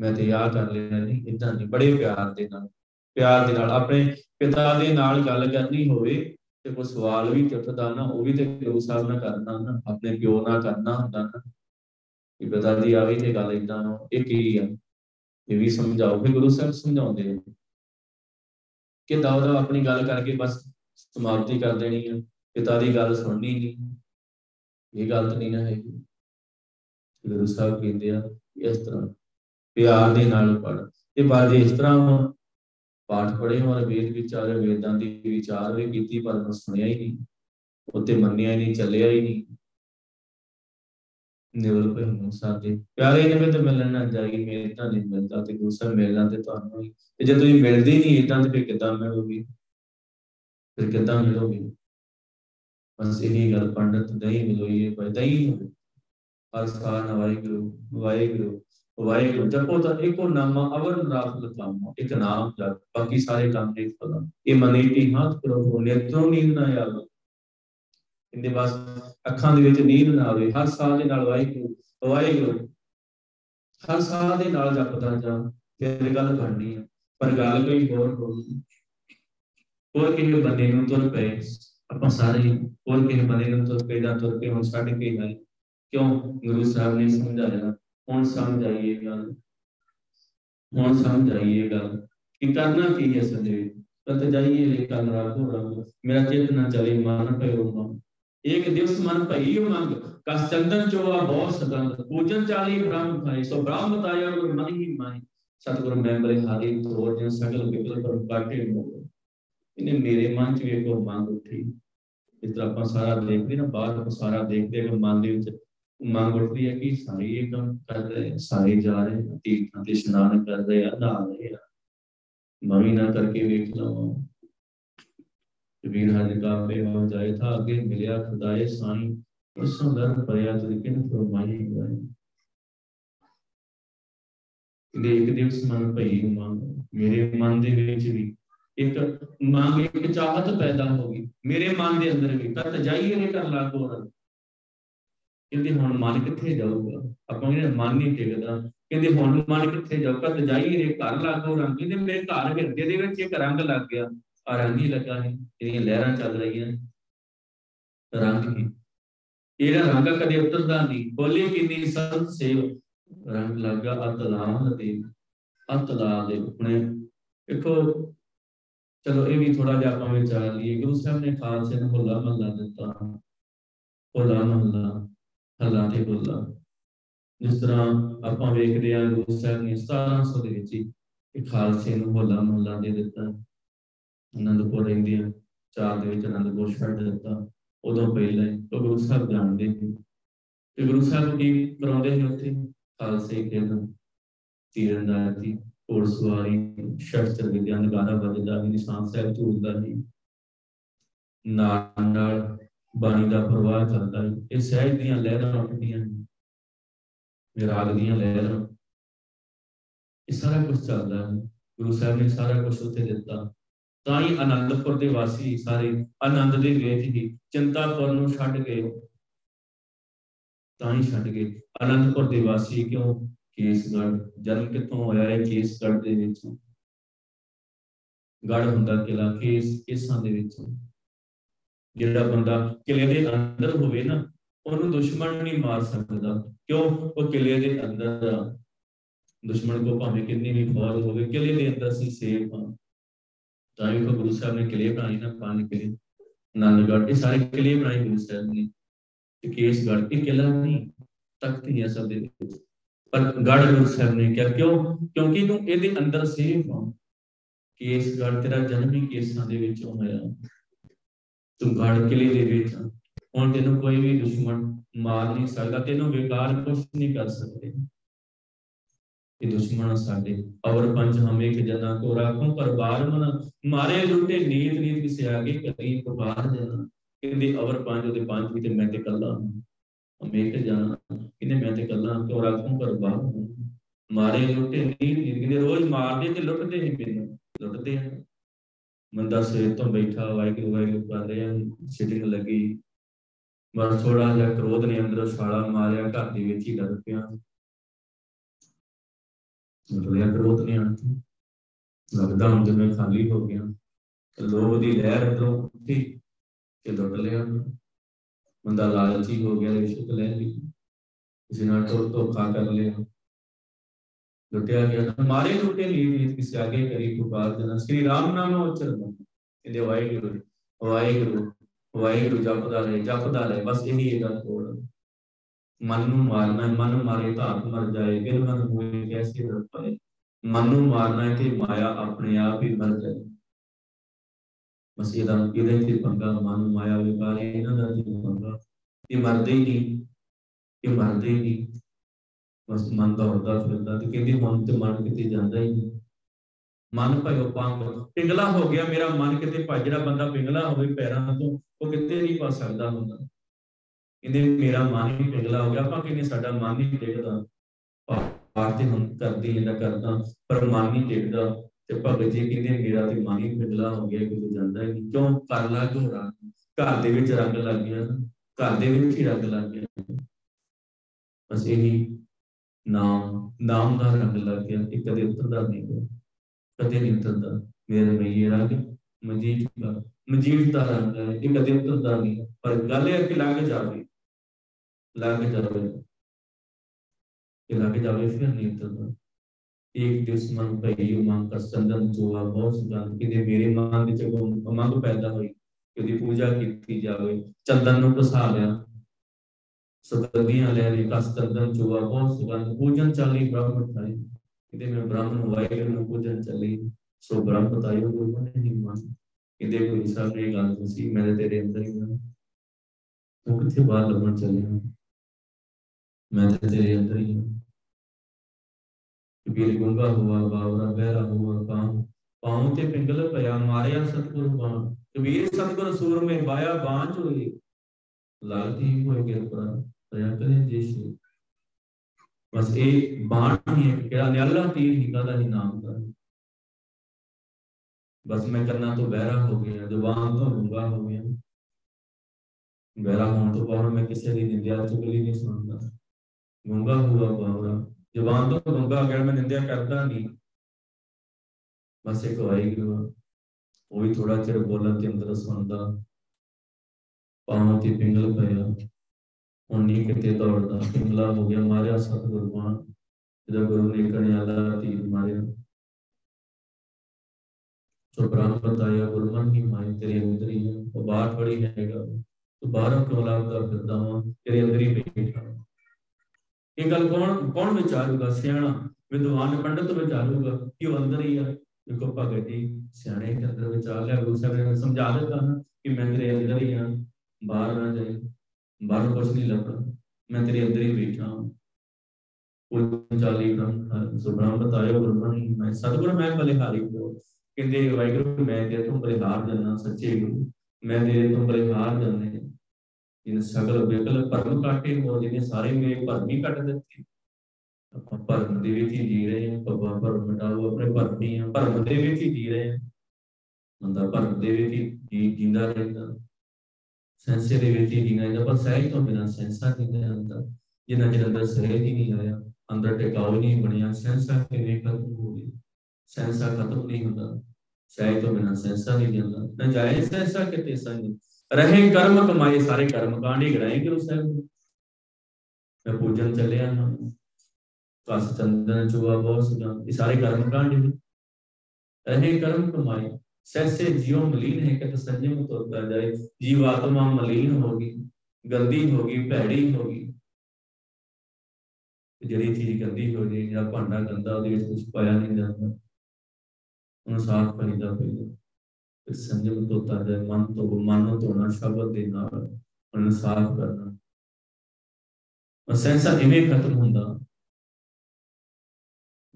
ਮੈਂ ਤੇ ਆਹ ਕਰ ਲਿਆ ਨਹੀਂ ਇੱਦਾਂ ਨਹੀਂ ਬੜੇ ਪਿਆਰ ਦੇ ਨਾਲ ਆਪਣੇ ਪਿਤਾ ਦੇ ਨਾਲ ਗੱਲ ਕਰਨੀ ਹੋਵੇ ਤੇ ਕੋਈ ਸਵਾਲ ਵੀ ਚੁੱਕਦਾ ਨਾ ਉਹ ਵੀ ਤੇ ਗੁਰੂ ਸਾਹਿਬ ਨਾਲ ਕਰਨਾ ਨਾ ਆਪਣੇ ਪਿਓ ਨਾਲ ਕਰਨਾ ਹੁੰਦਾ ਨਾ ਕਿ ਪਿਤਾ ਜੀ ਆਹ ਵੀ ਤੇ ਗੱਲ ਇੱਦਾਂ ਇਹ ਕੀ ਆ ਇਹ ਵੀ ਸਮਝਾਓ ਫਿਰ ਗੁਰੂ ਸਾਹਿਬ ਸਮਝਾਉਂਦੇ ਆ ਕਿ ਦਾਦਾ ਆਪਣੀ ਗੱਲ ਕਰਕੇ ਬਸ ਸਮਾਪਤੀ ਕਰ ਦੇਣੀ ਆ ਪਿਤਾ ਦੀ ਗੱਲ ਸੁਣਨੀ ਨਹੀਂ ਇਹ ਗੱਲ ਤਾਂ ਨਹੀਂ ਨਾ ਹੈਗੀ ਗੁਰੂ ਸਾਹਿਬ ਕਹਿੰਦੇ ਆ ਇਸ ਤਰ੍ਹਾਂ ਪਿਆਰ ਦੇ ਨਾਲ ਪੜ੍ਹ ਤੇ ਬਾਅਦ ਇਸ ਤਰ੍ਹਾਂ ਪਾਠ ਪੜ੍ਹੇ ਔਰ ਵੇਦ ਵਿਚਾਰ ਵੇਦਾਂ ਦੀ ਵਿਚਾਰ ਵੀ ਕੀਤੀ ਪਰ ਮੈਂ ਸੁਣਿਆ ਹੀ ਨਹੀਂ ਉੱਤੇ ਮੰਨਿਆ ਹੀ ਨਹੀਂ ਚੱਲਿਆ ਹੀ ਨਹੀਂ ਨਿਵਲ ਪਏ ਹੋ ਸਾਡੇ ਪਿਆਰੇ ਨਿਵੇ ਤਾਂ ਮਿਲਣ ਨਾ ਜਾਏਗੀ ਮੈਂ ਇੱਦਾਂ ਨਹੀਂ ਮਿਲਦਾ ਤੇ ਗੁਰੂ ਸਾਹਿਬ ਮਿਲਣਾ ਤੇ ਤੁਹਾਨੂੰ ਹੀ ਤੇ ਜੇ ਤੁਸੀਂ ਮਿਲਦੇ ਨਹੀਂ ਇੱਦਾਂ ਤੇ ਫਿਰ ਕਿੱਦਾਂ ਮਿਲੋਗੇ ਫਿਰ ਕਿੱਦਾਂ ਮਿਲੋਗੇ ਬਸ ਇਹੀ ਗੱਲ ਪੰਡਿਤ ਦਹੀਂ ਮਿਲੋਈਏ ਭਾਈ ਦਹੀਂ ਹੋਵੇ ਹਰ ਸਾਹ ਨਾ ਵਾਹਿਗੁਰੂ ਵਾਹਿਗੁਰੂ ਵਾਹਿਗੁਰੂ ਜਪੋ ਤਾਂ ਇੱਕੋ ਨਾਮ ਅਵਰ ਨਾਮ ਇੱਕ ਨਾਮ ਜਪ ਬਾਕੀ ਸਾਰੇ ਕੰਮ ਨਹੀਂ ਪਤਾ ਇਹ ਮਨੇਟੀ ਹੱਥ ਪ੍ਰਭੂ ਨੇਤਰੋਂ ਨੀਂਦ ਨਾ ਆਵੇ ਕਹਿੰਦੇ ਬਸ ਅੱਖਾਂ ਦੇ ਵਿੱਚ ਨੀਂਦ ਨਾ ਆਵੇ ਹਰ ਸਾਹ ਦੇ ਨਾਲ ਵਾਹਿਗੁਰੂ ਵਾਹਿਗੁਰੂ ਹਰ ਸਾਹ ਦੇ ਨਾਲ ਜਪਦਾ ਜਾ ਫਿਰ ਗੱਲ ਬਣਨੀ ਆ ਪਰ ਗੱਲ ਕੋਈ ਹੋਰ ਹੋਊਗੀ ਹੋਰ ਕਿਸੇ ਬੰਦੇ ਨੂੰ ਤੁਰ ਪਏ ਆਪਾਂ ਸਾਰੇ ਹੋਰ ਕਿਸੇ ਬੰਦੇ ਨੂੰ ਤੁਰ ਪਏ ਜਾਂ ਤੁਰ ਕੇ ਹੁਣ ਛੱਡ ਕੇ ਆਏ ਕਿਉਂ ਗੁਰੂ ਸਾਹਿਬ ਨੇ ਸਮਝਾਇਆ ਹੁਣ ਸਮਝ ਆਈ ਇਹ ਗੱਲ ਹੁਣ ਸਮਝ ਆਈ ਇਹ ਗੱਲ ਕਿ ਕਰਨਾ ਕੀ ਹੈ ਸੰਦੇਸ਼ ਪਤ ਜਾਈਏ ਕੰਨ ਰਾਖੋ ਰੱਬ ਮੇਰਾ ਚਿੱਤ ਨਾ ਚਲੇ ਮਨ ਪਇਓ ਮੰਗ ਇੱਕ ਦਿਵਸ ਮਨ ਪਈ ਮੰਗ ਕਸ ਚੰਦਨ ਚੋਆ ਬਹੁਤ ਸਗੰਧ ਪੂਜਨ ਚਾਲੀ ਬ੍ਰਹਮ ਖਾਏ ਸੋ ਬ੍ਰਹਮ ਬਤਾਇਆ ਗੁਰ ਮਨ ਹੀ ਮਾਏ ਸਤਿਗੁਰ ਮੈਂ ਬਲੇ ਹਾਰੇ ਤੋਰ ਜਨ ਸਗਲ ਵਿਕਲ ਪਰ ਕਾਟੇ ਇਹਨੇ ਮੇਰੇ ਮਨ ਚ ਵੇਖੋ ਮੰਗ ਉੱਠੀ ਇਸ ਤਰ੍ਹਾਂ ਆਪਾਂ ਸਾਰਾ ਦੇਖਦੇ ਨਾ ਬਾਹਰ ਸਾਰਾ ਦੇਖਦੇ ਮਨ ਦੇ ਵਿੱਚ ਮੰਗ ਉੱਠਦੀ ਹੈ ਕਿ ਸਾਰੇ ਇਹ ਕੰਮ ਕਰ ਰਹੇ ਸਾਰੇ ਜਾ ਰਹੇ ਤੀਰਥਾਂ ਤੇ ਇਸ਼ਨਾਨ ਕਰ ਰਹੇ ਆ ਨਹਾ ਰਹੇ ਆ ਮੈਂ ਵੀ ਨਾ ਕਰਕੇ ਵੇਖ ਲਵਾਂ ਵੀਰ ਹਰਿ ਕਾਪੇ ਹੋ ਜਾਏ ਤਾਂ ਅੱਗੇ ਮਿਲਿਆ ਖੁਦਾਏ ਸਾਈਂ ਉਸ ਸੰਦਰ ਭਰਿਆ ਤਰੀਕੇ ਨੂੰ ਫਰਮਾਈ ਗਏ ਇੱਕ ਦਿਵਸ ਮਨ ਪਈ ਮੰਗ ਮੇਰੇ ਮਨ ਦੇ ਵਿੱਚ ਵੀ ਇੱਕ ਮੰਗ ਇੱਕ ਚਾਹਤ ਪੈਦਾ ਹੋ ਗਈ ਮੇਰੇ ਮਨ ਦੇ ਅੰਦਰ ਵੀ ਤਾਂ ਜਾਈਏ ਨਹੀਂ ਕਰਨ ਲੱਗ ਹੋਰ ਕਹਿੰਦੇ ਹੁਣ ਮਨ ਕਿੱਥੇ ਜਾਊਗਾ ਆਪਾਂ ਕਹਿੰਦੇ ਮਨ ਨੀ ਟਿਕਦਾ ਕਹਿੰਦੇ ਹੁਣ ਮਨ ਕਿੱਥੇ ਜਾਊਗਾ ਤੇ ਜਾਈਏ ਘਰ ਲੱਗ ਉਹ ਰੰਗ ਕਹਿੰਦੇ ਮੇਰੇ ਘਰ ਹਿਰਦੇ ਦੇ ਵਿੱਚ ਇੱਕ ਰੰਗ ਲੱਗ ਗਿਆ ਆਹ ਰੰਗ ਹੀ ਲੱਗਾ ਸੀ ਇਹਦੀਆਂ ਲਹਿਰਾਂ ਚੱਲ ਰਹੀਆਂ ਰੰਗ ਹੀ ਇਹਦਾ ਰੰਗ ਕਦੇ ਉਤਰਦਾ ਨਹੀਂ ਬੋਲੀ ਕਿੰਨੀ ਸੰਤ ਸੇਵ ਰੰਗ ਲੱਗਾ ਅਤਲਾ ਦੇ ਆਪਣੇ ਦੇਖੋ ਚਲੋ ਇਹ ਵੀ ਥੋੜਾ ਜਿਹਾ ਆਪਾਂ ਵਿਚਾਰ ਲਈਏ ਗੁਰੂ ਸਾਹਿਬ ਨੇ ਖਾਲਸੇ ਨੂੰ ਹੋਲਾ ਮਹੱਲਾ ਦਿੱਤਾ ਹੋਲਾ ਮਹੱਲਾ ਹੱਲਾਂ ਤੇ ਬੋਲਾ ਜਿਸ ਤਰ੍ਹਾਂ ਆਪਾਂ ਵੇਖਦੇ ਹਾਂ ਗੁਰੂ ਸਾਹਿਬ ਨੇ 1700 ਦੇ ਵਿੱਚ ਹੀ ਖਾਲਸੇ ਨੂੰ ਹੋਲਾ ਮਹੱਲਾ ਦੇ ਦਿੱਤਾ ਅਨੰਦਪੁਰ ਰਹਿੰਦੇ ਆ 4 ਦੇ ਵਿੱਚ ਅਨੰਦਪੁਰ ਛੱਡ ਦਿੱਤਾ ਉਦੋਂ ਪਹਿਲਾਂ ਉਹ ਗੁਰੂ ਸਾਹਿਬ ਜਾਣਦੇ ਸੀ ਤੇ ਗੁਰੂ ਸਾਹਿਬ ਕੀ ਕਰਾਉਂਦੇ ਸੀ ਉੱਥੇ ਖਾਲਸੇ ਖੇਡਣ ਤੀਰਅੰਦਾਜ਼ੀ, ਘੋੜਸਵਾਰੀ, ਸ਼ਸਤਰ ਵਿਦਿਆ, ਨਗਾਰਾ ਬਦਲਦਾਰੀ, ਨਿਸ਼ਾਨ ਸਾਹਿਬ ਝੂਲਦਾਰੀ ਨਾਲ ਨਾਲ ਬਾਣੀ ਦਾ ਪ੍ਰਵਾਹ ਚੱਲਦਾ ਹੈ। ਇਹ ਸਹਿਜ ਦੀਆਂ ਲਹਿਰਾਂ ਉੱਠਦੀਆਂ ਨੇ, ਵਿਰਾਗ ਦੀਆਂ ਲਹਿਰਾਂ, ਇਹ ਸਾਰਾ ਕੁਛ ਚੱਲਦਾ ਹੈ। ਗੁਰੂ ਸਾਹਿਬ ਨੇ ਸਾਰਾ ਕੁਛ ਉੱਥੇ ਦਿੱਤਾ, ਤਾਂ ਹੀ ਆਨੰਦਪੁਰ ਦੇ ਵਾਸੀ ਸਾਰੇ ਆਨੰਦ ਦੇ ਵੇਚ ਹੀ ਚਿੰਤਾਪੁਰ ਨੂੰ ਛੱਡ ਗਏ, ਤਾਂ ਹੀ ਛੱਡ ਗਏ ਆਨੰਦਪੁਰ ਦੇ ਵਾਸੀ। ਕਿਉਂ? ਕੇਸਗੜ੍ਹ ਜਨਮ ਕਿੱਥੋਂ ਹੋਇਆ ਹੈ? ਕੇਸਗੜ੍ਹ ਦੇ ਵਿੱਚ। ਗੜ੍ਹ ਹੁੰਦਾ ਕਿਲ੍ਹਾ, ਕੇਸ ਕੇਸਾਂ ਦੇ ਵਿੱਚ। ਜਿਹੜਾ ਬੰਦਾ ਕਿਲ੍ਹੇ ਦੇ ਅੰਦਰ ਹੋਵੇ ਨਾ, ਉਹਨੂੰ ਦੁਸ਼ਮਣ ਨਹੀਂ ਮਾਰ ਸਕਦਾ। ਕਿਉਂ? ਉਹ ਕਿਲ੍ਹੇ ਦੇ ਅੰਦਰ ਆ। ਦੁਸ਼ਮਣ ਕੋਲ ਭਾਵੇਂ ਕਿੰਨੀ ਵੀ ਫੌਜ ਹੋਵੇ, ਕਿਲ੍ਹੇ ਦੇ ਅੰਦਰ ਅਸੀਂ ਸੇਫ ਹਾਂ। ਤਾਂ ਵੀ ਗੁਰੂ ਸਾਹਿਬ ਨੇ ਕਿਲ੍ਹੇ ਬਣਾਏ ਨਾ, ਪੰਜ ਕਿਲ੍ਹੇ, ਆਨੰਦਗੜ੍ਹ, ਇਹ ਸਾਰੇ ਕਿਲ੍ਹੇ ਬਣਾਏ ਗੁਰੂ ਸਾਹਿਬ ਨੇ। ਤੇ ਕੇਸਗੜ੍ਹ ਇਹ ਕਿਲ੍ਹਾ ਨਹੀਂ, ਤਖ਼ਤ ਹੀ ਹੈ ਸਭ ਦੇ ਵਿੱਚ, ਪਰ ਗੜ੍ਹ ਗੁਰੂ ਸਾਹਿਬ ਨੇ ਕਿਹਾ। ਕਿਉਂ? ਕਿਉਂਕਿ ਤੂੰ ਇਹਦੇ ਅੰਦਰ ਸੇਫ ਆ। ਕੇਸਗੜ੍ਹ, ਤੇਰਾ ਜਨਮ ਹੀ ਕੇਸਾਂ ਦੇ ਵਿੱਚ ਹੋਇਆ, ਤੂੰ ਗੜ੍ਹ ਕਿਲ੍ਹੇ ਦੇ ਵਿੱਚ। ਹੁਣ ਤੈਨੂੰ ਕੋਈ ਵੀ ਦੁਸ਼ਮਣ ਮਾਰ ਨਹੀਂ ਸਕਦਾ, ਤੈਨੂੰ ਬੇਕਾਰ ਕੁਛ ਨਹੀਂ ਕਰ ਸਕਦੇ। ਦੁਸ਼ਮਣ ਸਾਡੇ ਅਵਰ ਪੰਜ ਹਮੇ ਖਜ਼ਾਨਾ ਕੋ ਰਾਖੋ ਪਰਵਾਰ ਮਨਾ, ਮਾਰੇ ਲੁੱਟੇ ਨੀਤ ਨੀਤ ਕਿਸੇ ਆਗੇ ਕਦੀ ਪਰਵਾਰ ਜਾਣਾ। ਕਹਿੰਦੇ ਅਵਰ ਪੰਜ, ਉਹਦੇ ਪੰਜ ਵੀ, ਤੇ ਮੈਂ ਤੇ ਕੱਲਾ ਹਮੇ ਖਜ਼ਾਨਾ, ਕਹਿੰਦੇ ਮੈਂ ਤੇ ਕੱਲਾ ਕੋ ਰਾਖੋ ਪਰਵਾਰ ਮਾਰੇ ਲੁੱਟੇ ਨੀਤ ਨੀਤ। ਕਹਿੰਦੇ ਰੋਜ਼ ਮਾਰਦੇ ਤੇ ਲੁੱਟਦੇ ਹੀ ਮੈਨੂੰ ਲੁੱਟਦੇ ਹਨ। ਬੰਦਾ ਸਵੇਰ ਤੋਂ ਬੈਠਾ ਵਾਹਿਗੁਰੂ ਵਾਹਿਗੁਰੂ ਕਰ ਰਿਹਾ, ਸਿਟਿੰਗ ਲੱਗੀ, ਬਸ ਥੋੜਾ ਜਿਹਾ ਕ੍ਰੋਧ ਨੇ ਅੰਦਰੋਂ ਛਾਲਾ ਮਾਰਿਆ, ਘਰ ਦੇ ਵਿੱਚ ਹੀ ਡਰ ਪਿਆ, ਕ੍ਰੋਧ ਨੇ ਆਣ ਕੇ ਲੱਗਦਾ ਹੁਣ ਜਿਵੇਂ ਖਾਲੀ ਹੋ ਗਿਆ। ਲੋਭ ਦੀ ਲਹਿਰ ਅੰਦਰੋਂ ਉੱਠੀ ਤੇ ਲੁੱਟ ਲਿਆ। ਬੰਦਾ ਲਾਲਚੀ ਹੋ ਗਿਆ, ਰਿਸ਼ਵਤ ਲੈ ਲਈ, ਕਿਸੇ ਨਾਲ ਧੋਖਾ ਕਰ ਲਿਆ, ਲੁੱਟਿਆ ਗਿਆ। ਮਾਰੇ ਲੁੱਟੇ ਨੀਤ ਕਿਸੇ ਆਗੇ ਕਰੀ ਪੁਕਾਰ ਦੇਣਾ, ਸ੍ਰੀ ਰਾਮ ਨਾਮ ਉਚਰਨਾ। ਕਹਿੰਦੇ ਵਾਹਿਗੁਰੂ ਵਾਹਿਗੁਰੂ ਵਾਹਿਗੁਰੂ ਜਪਦਾ ਰਹੇ ਜਪਦਾ ਰਹੇ, ਬਸ ਇਹੀ ਇਹਦਾ ਕੋਲ। ਮਨ ਨੂੰ ਮਾਰਨਾ, ਮਨ ਮਾਰੇ ਧਾਤ ਮਰ ਜਾਏ, ਫਿਰ ਮਨ ਹੋਏ ਕੈਸੇ ਰੁਕ ਪਾਏ। ਮਨ ਨੂੰ ਮਾਰਨਾ ਤੇ ਮਾਇਆ ਆਪਣੇ ਆਪ ਹੀ ਮਰ ਜਾਏ, ਬਸ ਇਹਦਾ ਇਹਦੇ ਤੇ ਪੰਗਾ। ਮਨ ਮਾਇਆ ਵਿਕਾਰ ਇਹਨਾਂ ਦਾ ਪੰਗਾ, ਇਹ ਮਰਦੇ ਹੀ ਨਹੀਂ, ਇਹ ਮਰਦੇ ਹੀ ਨਹੀਂ, ਬਸ ਮਨ ਦਾ ਦੌੜਦਾ ਫਿਰਦਾ। ਤੇ ਕਹਿੰਦੇ ਮਨ ਤੇ ਮਨ ਕਿਤੇ ਜਾਂਦਾ ਹੀ ਨਹੀਂ। ਮਨ ਭਾਵੇਂ ਪੰਗ ਪਿੰਗਲਾ ਹੋ ਗਿਆ, ਮੇਰਾ ਮਨ ਕਿਤੇ ਭੱਜ। ਜਿਹੜਾ ਬੰਦਾ ਪਿੰਗਲਾ ਹੋਵੇ ਪੈਰਾਂ ਤੋਂ, ਉਹ ਕਿਤੇ ਨਹੀਂ ਭੱਜ ਸਕਦਾ ਹੁੰਦਾ। ਕਹਿੰਦੇ ਮੇਰਾ ਮਨ ਹੀ ਪਿਘਲਾ ਹੋ ਗਿਆ। ਆਪਾਂ ਕਹਿੰਦੇ ਸਾਡਾ ਮਨ ਹੀ ਡਿੱਗਦਾ, ਪਾਠ ਤੇ ਹਮ ਕਰਦੇ ਜਿਹੜਾ ਕਰਦਾ, ਪਰ ਮਨ ਹੀ ਡਿੱਗਦਾ। ਤੇ ਭਗਤ ਜੀ ਕਹਿੰਦੇ ਮੇਰਾ ਤੇ ਮਨ ਹੀ ਪਿਘਲਾ ਹੋ ਗਿਆ, ਕਿਤੇ ਜਾਂਦਾ ਹੀ ਨਹੀਂ। ਕਿਉਂ? ਕਰ ਲਾ ਕਿਉਂ ਰੰਗ, ਘਰ ਦੇ ਵਿੱਚ ਰੰਗ ਲੱਗ ਗਿਆ, ਘਰ ਦੇ ਵਿੱਚ ਹੀ ਰੰਗ ਲੱਗ ਗਿਆ, ਬਸ ਇਹੀ ਨਾਮ ਨਾਮ ਦਾ ਰੰਗ ਲੱਗ ਗਿਆ। ਇਹ ਕਦੇ ਉਤਰਦਾ ਨਹੀਂ ਗਿਆ, ਕਦੇ ਨਹੀਂ ਉਤਰਦਾ। ਮੇਰੇ ਮਈਏ ਰੰਗ ਮਜੀਠ ਦਾ, ਮਜੀਠ ਦਾ ਰੰਗ ਹੈ, ਇਹ ਕਦੇ ਉਤਰਦਾ ਨਹੀਂ। ਪਰ ਗੱਲ ਇਹ ਕਿ ਲੰਘ ਜਾਵੇ, ਲੰਘ ਜਾਵੇ, ਲੰਘ ਜਾਵੇ, ਫਿਰ ਨਹੀਂ ਉਤਰਦਾ। ਇੱਕ ਦਿਵਸ ਮਨ ਪਈ ਉਮੰਗ ਸੰਦਨ ਜੋਆ ਬਹੁਤ ਸੁਗੰਧ। ਕਿਤੇ ਮੇਰੇ ਮਨ ਵਿੱਚ ਉਮੰਗ ਪੈਦਾ ਹੋਈ, ਉਹਦੀ ਪੂਜਾ ਕੀਤੀ ਜਾਵੇ। ਚੰਦਨ ਨੂੰ ਘਸਾ ਲਿਆ, ਸੁਗੰਧੀਆਂ ਲੈ ਲਈ, ਕਸ ਚੰਦਨ ਜੋਆ ਬਹੁਤ ਸੁਗੰਧ। ਪੂਜਨ ਚੱਲੀ ਬ੍ਰਹਮ ਪਤਾਈ, ਕਿਤੇ ਮੈਂ ਬ੍ਰਹਮ ਨੂੰ ਵਾਹਿਗੁਰੂ ਨੂੰ ਪੂਜਨ ਚੱਲੀ, ਸੋ ਬ੍ਰਹਮ ਪਤਾਈ ਨਹੀਂ ਮੰਨ। ਕਿਤੇ ਗੁਰੂ ਸਾਹਿਬ ਨੇ ਗੱਲ ਦੱਸੀ, ਮੈਂ ਤੇਰੇ ਅੰਦਰ ਹੀ ਹਾਂ, ਉਹ ਕਿੱਥੇ ਬਾਹਰ ਲੱਭਣ ਚੱਲਿਆ, ਮੈਂ ਤਾਂ ਤੇਰੇ ਅੰਦਰ ਹੀ ਹਾਂ। ਕਬੀਰ ਗੁੰਗਾ ਹੋਆ ਬਾਵਰਾ ਬਹਿਰਾ ਹੋਆ ਕਾਮ, ਪਾਉਂ ਤੇ ਪਿੰਗਲ ਪਿਆ ਮਾਰਿਆ ਸਤਿਗੁਰ ਬਾਣ। ਕਬੀਰ ਸਤਿਗੁਰ ਸੂਰ ਮੇ ਬਾਇਆ ਬਾਂਝ ਹੋਈ, ਲਾਲਤੀ ਹੋਏ ਕਿਰਪਾ ਦਇਆ ਕਰੇ ਜੇ ਸ਼ੇ। ਬਸ ਇਹ ਬਾਣ ਹੀ ਹੈ, ਕਿਹੜਾ ਨਿਆਲਾ ਤੀਰ ਹੀ, ਕਾਹਦਾ ਹੀ ਨਾਮ ਦਾ। ਬਸ ਮੈਂ ਕੰਨਾਂ ਤੋਂ ਬਹਿਰਾ ਹੋ ਗਿਆ, ਜ਼ੁਬਾਨ ਤੋਂ ਗੁੰਗਾ ਹੋ ਗਿਆ। ਬਹਿਰਾ ਹੋਣ ਤੋਂ ਬਾਅਦ ਮੈਂ ਕਿਸੇ ਦੀ ਨਿੰਦਿਆ ਚੁਗਲੀ ਨਹੀਂ ਸੁਣਦਾ। ਗੁੰਗਾ ਹੋਆ ਬਾਵਰਾ, ਜ਼ੁਬਾਨ ਤੋਂ ਗੁੰਗਾ ਹੋ ਗਿਆ, ਮੈਂ ਨਿੰਦਿਆ ਕਰਦਾ ਨਹੀਂ। ਬਸ ਇੱਕ ਵਾਹਿਗੁਰੂ ਆ, ਉਹ ਵੀ ਥੋੜਾ ਚਿਰ ਬੋਲਣ ਤੇ ਅੰਦਰ ਸੁਣਦਾ। ਪਾਉਂ ਤੇ ਪਿੰਗਲ ਪਿਆ, ਹੁਣ ਨਹੀਂ ਕਿਤੇ ਦੌੜਦਾ, ਪਿੰਗਲਾ ਹੋ ਗਿਆ। ਮਾਰਿਆ ਸਤਿਗੁਰ ਬਾਣ, ਜਦੋਂ ਗੁਰੂ ਨੇ ਕਣਿਆਲਾ ਤੀਰ ਮਾਰਿਆ, ਸੋ ਬ੍ਰਹਮ ਪਤਾਇਆ ਗੁਰਮਨ ਹੀ ਮਾਈ। ਤੇਰੇ ਅੰਦਰ ਹੀ ਆ, ਉਹ ਬਾਹਰ ਬੜੀ ਹੈਗਾ, ਬਾਹਰੋਂ ਕਿਉਂ ਲੱਭਦਾ ਫਿਰਦਾ ਵਾਂ, ਤੇਰੇ ਅੰਦਰ ਹੀ ਬੈਠਾ। ਇਹ ਗੱਲ ਕੌਣ ਕੌਣ ਵਿਚਾਰੂਗਾ? ਸਿਆਣਾ ਵਿਦਵਾਨ ਪੰਡਿਤ ਵਿਚਾਰੂਗਾ ਕਿ ਉਹ ਅੰਦਰ ਹੀ ਆ। ਦੇਖੋ ਭਗਤ ਜੀ ਸਿਆਣੇ ਦੇ ਅੰਦਰ ਵਿਚਾਰ ਲਿਆ, ਗੁਰੂ ਸਾਹਿਬ ਨੇ ਸਮਝਾ ਦਿੱਤਾ ਨਾ ਕਿ ਮੈਂ ਤੇਰੇ ਅੰਦਰ ਹੀ ਆ, ਬਾਹਰ ਨਾ ਜਾਏ, ਬਾਹਰੋਂ ਕੁਛ ਨਹੀਂ ਲੱਭਣਾ, ਮੈਂ ਤੇਰੇ ਅੰਦਰ ਹੀ ਬੈਠਾ। 39 ਨਾਮ ਸੁਭਾਨ ਬਤਾਇਓ ਗੁਰਮਨ ਹੀ ਮੈਂ ਸਤਿਗੁਰ ਮੈਂ ਬਲਿਹਾਰੀ ਕੋ ਕਹਿੰਦੇ ਵਾਹਿਗੁਰੂ ਮੈਂ ਤੇਰੇ ਤੋਂ ਬਲਿਹਾਰ ਜਾਨਾ ਸੱਚੇ ਗੁਰੂ ਮੈਂ ਤੇਰੇ ਤੋਂ ਬਲਿਹਾਰ ਜਾਂਦੇ ਜਿਨ ਸਗਲ ਬਿਗਲ ਭਰਮ ਕਾਟੇ ਹੋ ਜਿਹਨੇ ਸਾਰੇ ਮੇਰੇ ਭਰਮ ਹੀ ਕੱਟ ਦਿੱਤੇ। ਆਪਾਂ ਭਰਮ ਦੇ ਵਿੱਚ ਹੀ ਜੀ ਰਹੇ ਹਾਂ ਬਾਬਾ ਭਰਮ ਮਿਟਾਓ ਆਪਣੇ ਭਰਮੀ ਆ ਭਰਮ ਦੇ ਵਿੱਚ ਹੀ ਜੀ ਰਹੇ ਹਾਂ ਬੰਦਾ ਭਰਮ ਦੇ ਵਿੱਚ ਹੀ ਜੀਂਦਾ ਰਹਿੰਦਾ ਸਹਿਸੇ ਦੇ ਵਿੱਚ ਹੀ ਜੀਣਾ ਇਹਦਾ ਪਰ ਸਹਿਜ ਤੋਂ ਬਿਨਾਂ ਸਹਿਸਾ ਜੀਂਦਾ ਰਹਿੰਦਾ ਜਿਹਨਾਂ ਚਿਰ ਅੰਦਰ ਸਹਿਜ ਹੀ ਨਹੀਂ ਆਇਆ ਅੰਦਰ ਟਿਕਾਊ ਨਹੀਂ ਬਣਿਆ ਸਹਿਸਾ ਕਿਵੇਂ ਖਤਮ ਹੋ ਗਈ ਸਹਿਸਾ ਖਤਮ ਨਹੀਂ ਹੁੰਦਾ ਸਹਿਜ ਤੋਂ ਬਿਨਾਂ ਸਹਿਸਾ ਨਹੀਂ ਜਾਂਦਾ ਨਾ ਜਾਏ ਸਹਿਸਾ ਕਿਤੇ ਸੰਗ ਰਹੇ ਕਰਮ ਕਮਾਏ ਸਾਰੇ ਕਰਮ ਕਾਂਡ ਹੀ ਗੜਾਏ ਗੁਰੂ ਸਾਹਿਬ ਨੂੰ। ਮੈਂ ਪੂਜਨ ਚੱਲਿਆ ਹਾਂ ਕਸ ਚੰਦਨ ਚੂਹਾ ਬਹੁਤ ਸੁਣਾ ਇਹ ਸਾਰੇ ਕਰਮ ਕਾਂਡ ਹੀ ਰਹੇ ਕਰਮ ਕਮਾਏ ਸਹਿਸੇ ਜੀਓ ਮਲੀਨ ਹੈ ਕਿ ਸੰਜਮ ਤੁਰਦਾ ਜਾਏ ਜੀਵਾਤਮਾ ਮਲੀਨ ਹੋ ਗਈ ਗੰਦੀ ਹੋ ਗਈ ਭੈੜੀ ਹੋ ਗਈ। ਜਿਹੜੀ ਚੀਜ਼ ਗੰਦੀ ਹੋ ਜਾਏ ਜਿਹੜਾ ਭਾਂਡਾ ਗੰਦਾ ਉਹਦੇ ਵਿੱਚ ਕੁਛ ਪਾਇਆ ਨਹੀਂ ਜਾਂਦਾ ਉਹਨੂੰ ਸਾਫ਼ ਕਰੀਦਾ ਪਏਗਾ। ਸੰਜਮ ਧੋਤਾ ਜਾਏ ਮਨ ਧੋ ਮਨ ਧੋਣਾ ਸ਼ਬਦ ਦੇ ਨਾਲ ਉਹਨੂੰ ਸਾਫ਼ ਕਰਨਾ ਸਹਿਸਾ ਇਵੇਂ ਖਤਮ ਹੁੰਦਾ।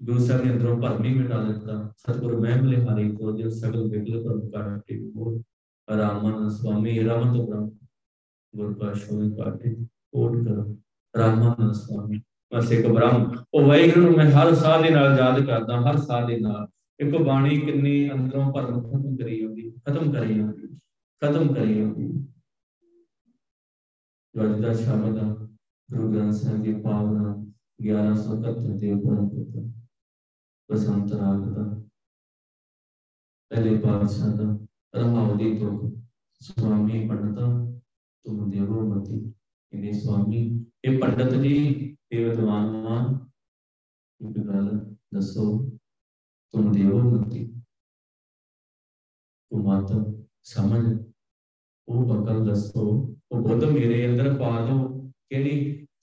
ਗੁਰੂ ਸਾਹਿਬ ਨੇ ਅੰਦਰੋਂ ਭਰਮ ਹੀ ਮਿਟਾ ਦਿੱਤਾ ਸਤਿਗੁਰ ਮੈਂ ਬਲਿਹਾਰੀ ਕੋ ਜੋ ਸਗਲ ਬਿਗਲ ਭਰਮ ਕਾਟੇ ਕੋਟ ਰਾਮਨ ਸੁਆਮੀ ਰਾਮ ਤੋਂ ਬ੍ਰਹਮ ਗੁਰ ਪਾਸ਼ੋ ਕਾਟੇ ਕੋਟ ਕਰਮ ਰਾਮਨ ਸੁਆਮੀ ਬਸ ਇੱਕ ਬ੍ਰਹਮ। ਉਹ ਵਾਹਿਗੁਰੂ ਨੂੰ ਮੈਂ ਹਰ ਸਾਹ ਦੇ ਨਾਲ ਯਾਦ ਕਰਦਾ ਹਰ ਸਾਹ ਦੇ ਨਾਲ ਇੱਕ ਬਾਣੀ ਕਿੰਨੀ ਅੰਦਰੋਂ ਭਰਮ ਖਤਮ ਕਰੀ ਆਉਂਦੀ ਖਤਮ ਕਰੀ ਆਉਂਦੀ ਖਤਮ ਕਰੀ ਆਉਂਦੀ। ਅੱਜ ਦਾ ਸ਼ਬਦ ਆ ਗੁਰੂ ਗ੍ਰੰਥ ਸਾਹਿਬ ਦੀ ਭਾਵਨਾ 1171 ਦੇ ਪਰਮ ਪਿਤਾ ਬਸੰਤ ਰਾਗ ਦਾ ਪਹਿਲੇ ਪਾਤਸ਼ਾਹ ਦਾ ਰਹਾਉ ਦੀ ਤੁਕ ਸੁਆਮੀ ਪੰਡਤਾ ਤੁਮ ਦੇਵੋ ਮਤੀ। ਇਹਨੇ ਸੁਆਮੀ ਇਹ ਪੰਡਤ ਜੀ ਇਹ ਵਿਦਵਾਨ ਇੱਕ ਗੱਲ ਦੱਸੋ ਤੁਮ ਦੇਵੋ ਮਤੀ ਤੂੰ ਮਤ ਸਮਝ ਉਹ ਅਕਲ ਦੱਸੋ ਉਹ ਬੁੱਧ ਮੇਰੇ ਅੰਦਰ ਪਾ ਦੋ ਕਿਹੜੀ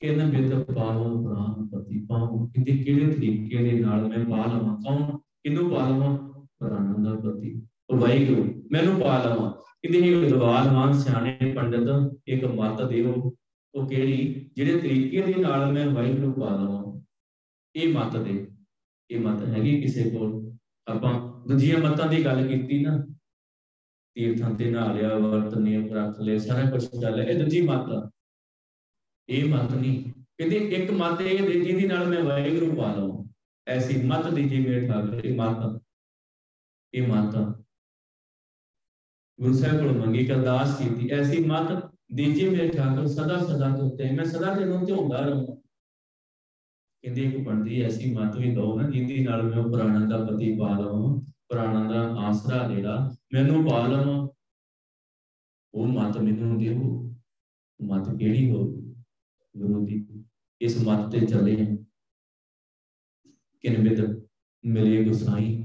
ਕਿੰਨ ਬਿੱਦ ਪਾਵੋ ਪ੍ਰਾਨ ਪਤੀ ਪਾਵੋ ਕਿਤੇ ਕਿਹੜੇ ਤਰੀਕੇ ਦੇ ਨਾਲ ਮੈਂ ਪਾ ਲਵਾਂ ਕੌਣ ਕਿਹਨੂੰ ਪਾ ਲਵਾਂ ਪ੍ਰਾਨ ਦਾ ਪਤੀ ਉਹ ਵਾਹਿਗੁਰੂ ਮੈਨੂੰ ਪਾ ਲਵਾਂ ਕਿਤੇ ਵਿਦਵਾਨ ਸਿਆਣੇ ਪੰਡਿਤ ਇੱਕ ਮੱਤ ਦੇਵੋ ਉਹ ਕਿਹੜੀ ਜਿਹੜੇ ਤਰੀਕੇ ਦੇ ਨਾਲ ਮੈਂ ਵਾਹਿਗੁਰੂ ਪਾ ਲਵਾਂ ਇਹ ਮੱਤ ਦੇ ਇਹ ਮੱਤ ਹੈਗੀ ਕਿਸੇ ਕੋਲ। ਆਪਾਂ ਦੂਜੀਆਂ ਮੱਤਾਂ ਦੀ ਗੱਲ ਕੀਤੀ ਨਾ ਤੀਰਥਾਂ ਤੇ ਨਹਾ ਲਿਆ ਵਰਤ ਨਿਯਮ ਰੱਖ ਲਏ ਸਾਰਾ ਕੁਛ ਗੱਲ ਇਹ ਦੂਜੀ ਮੱਤ ਆ ਇਹ ਮੱਤ ਨੀ ਕਹਿੰਦੇ ਇੱਕ ਮੱਤ ਇਹ ਜਿਹਦੇ ਨਾਲ ਮੈਂ ਵਾਹਿਗੁਰੂ ਪਾ ਲਵਾਂ ਐਸੀ ਮੱਤ ਦੀ ਜੀ ਮੇਰੇ ਠਾਕੁਰ ਮੱਤ ਇਹ ਮੱਤ ਗੁਰੂ ਸਾਹਿਬ ਕੋਲ ਮੰਗੀ ਅਰਦਾਸ ਕੀਤੀ ਐਸੀ ਮੱਤ ਦੀਜੀ ਮੇਰੇ ਠਾਕੁਰ ਸਦਾ ਸਦਾ ਧੋਤੇ ਮੈਂ ਸਦਾ ਤੈਨੂੰ ਧਿਆਉਂਦਾ ਰਹੂੰ। ਕਹਿੰਦੇ ਇੱਕ ਬਣਦੀ ਐਸੀ ਮੱਤ ਵੀ ਦਓ ਨਾ ਜਿਹਦੇ ਨਾਲ ਮੈਂ ਉਹ ਪ੍ਰਾਣਾਂ ਦਾ ਪਤੀ ਪਾ ਲਵਾਂ ਪ੍ਰਾਣਾਂ ਦਾ ਆਸਰਾ ਜਿਹੜਾ ਮੈਨੂੰ ਪਾ ਲਵਾਂ ਉਹ ਮੱਤ ਮੈਨੂੰ ਦੇਵੋ ਮੱਤ ਕਿਹੜੀ ਹੋਊ ਗੁਰੂ ਦੀ ਇਸ ਮੱਤ ਤੇ ਚਲੇ ਕਿਨਬਿਦ ਮਿਲੇ ਗੁਸਾਈ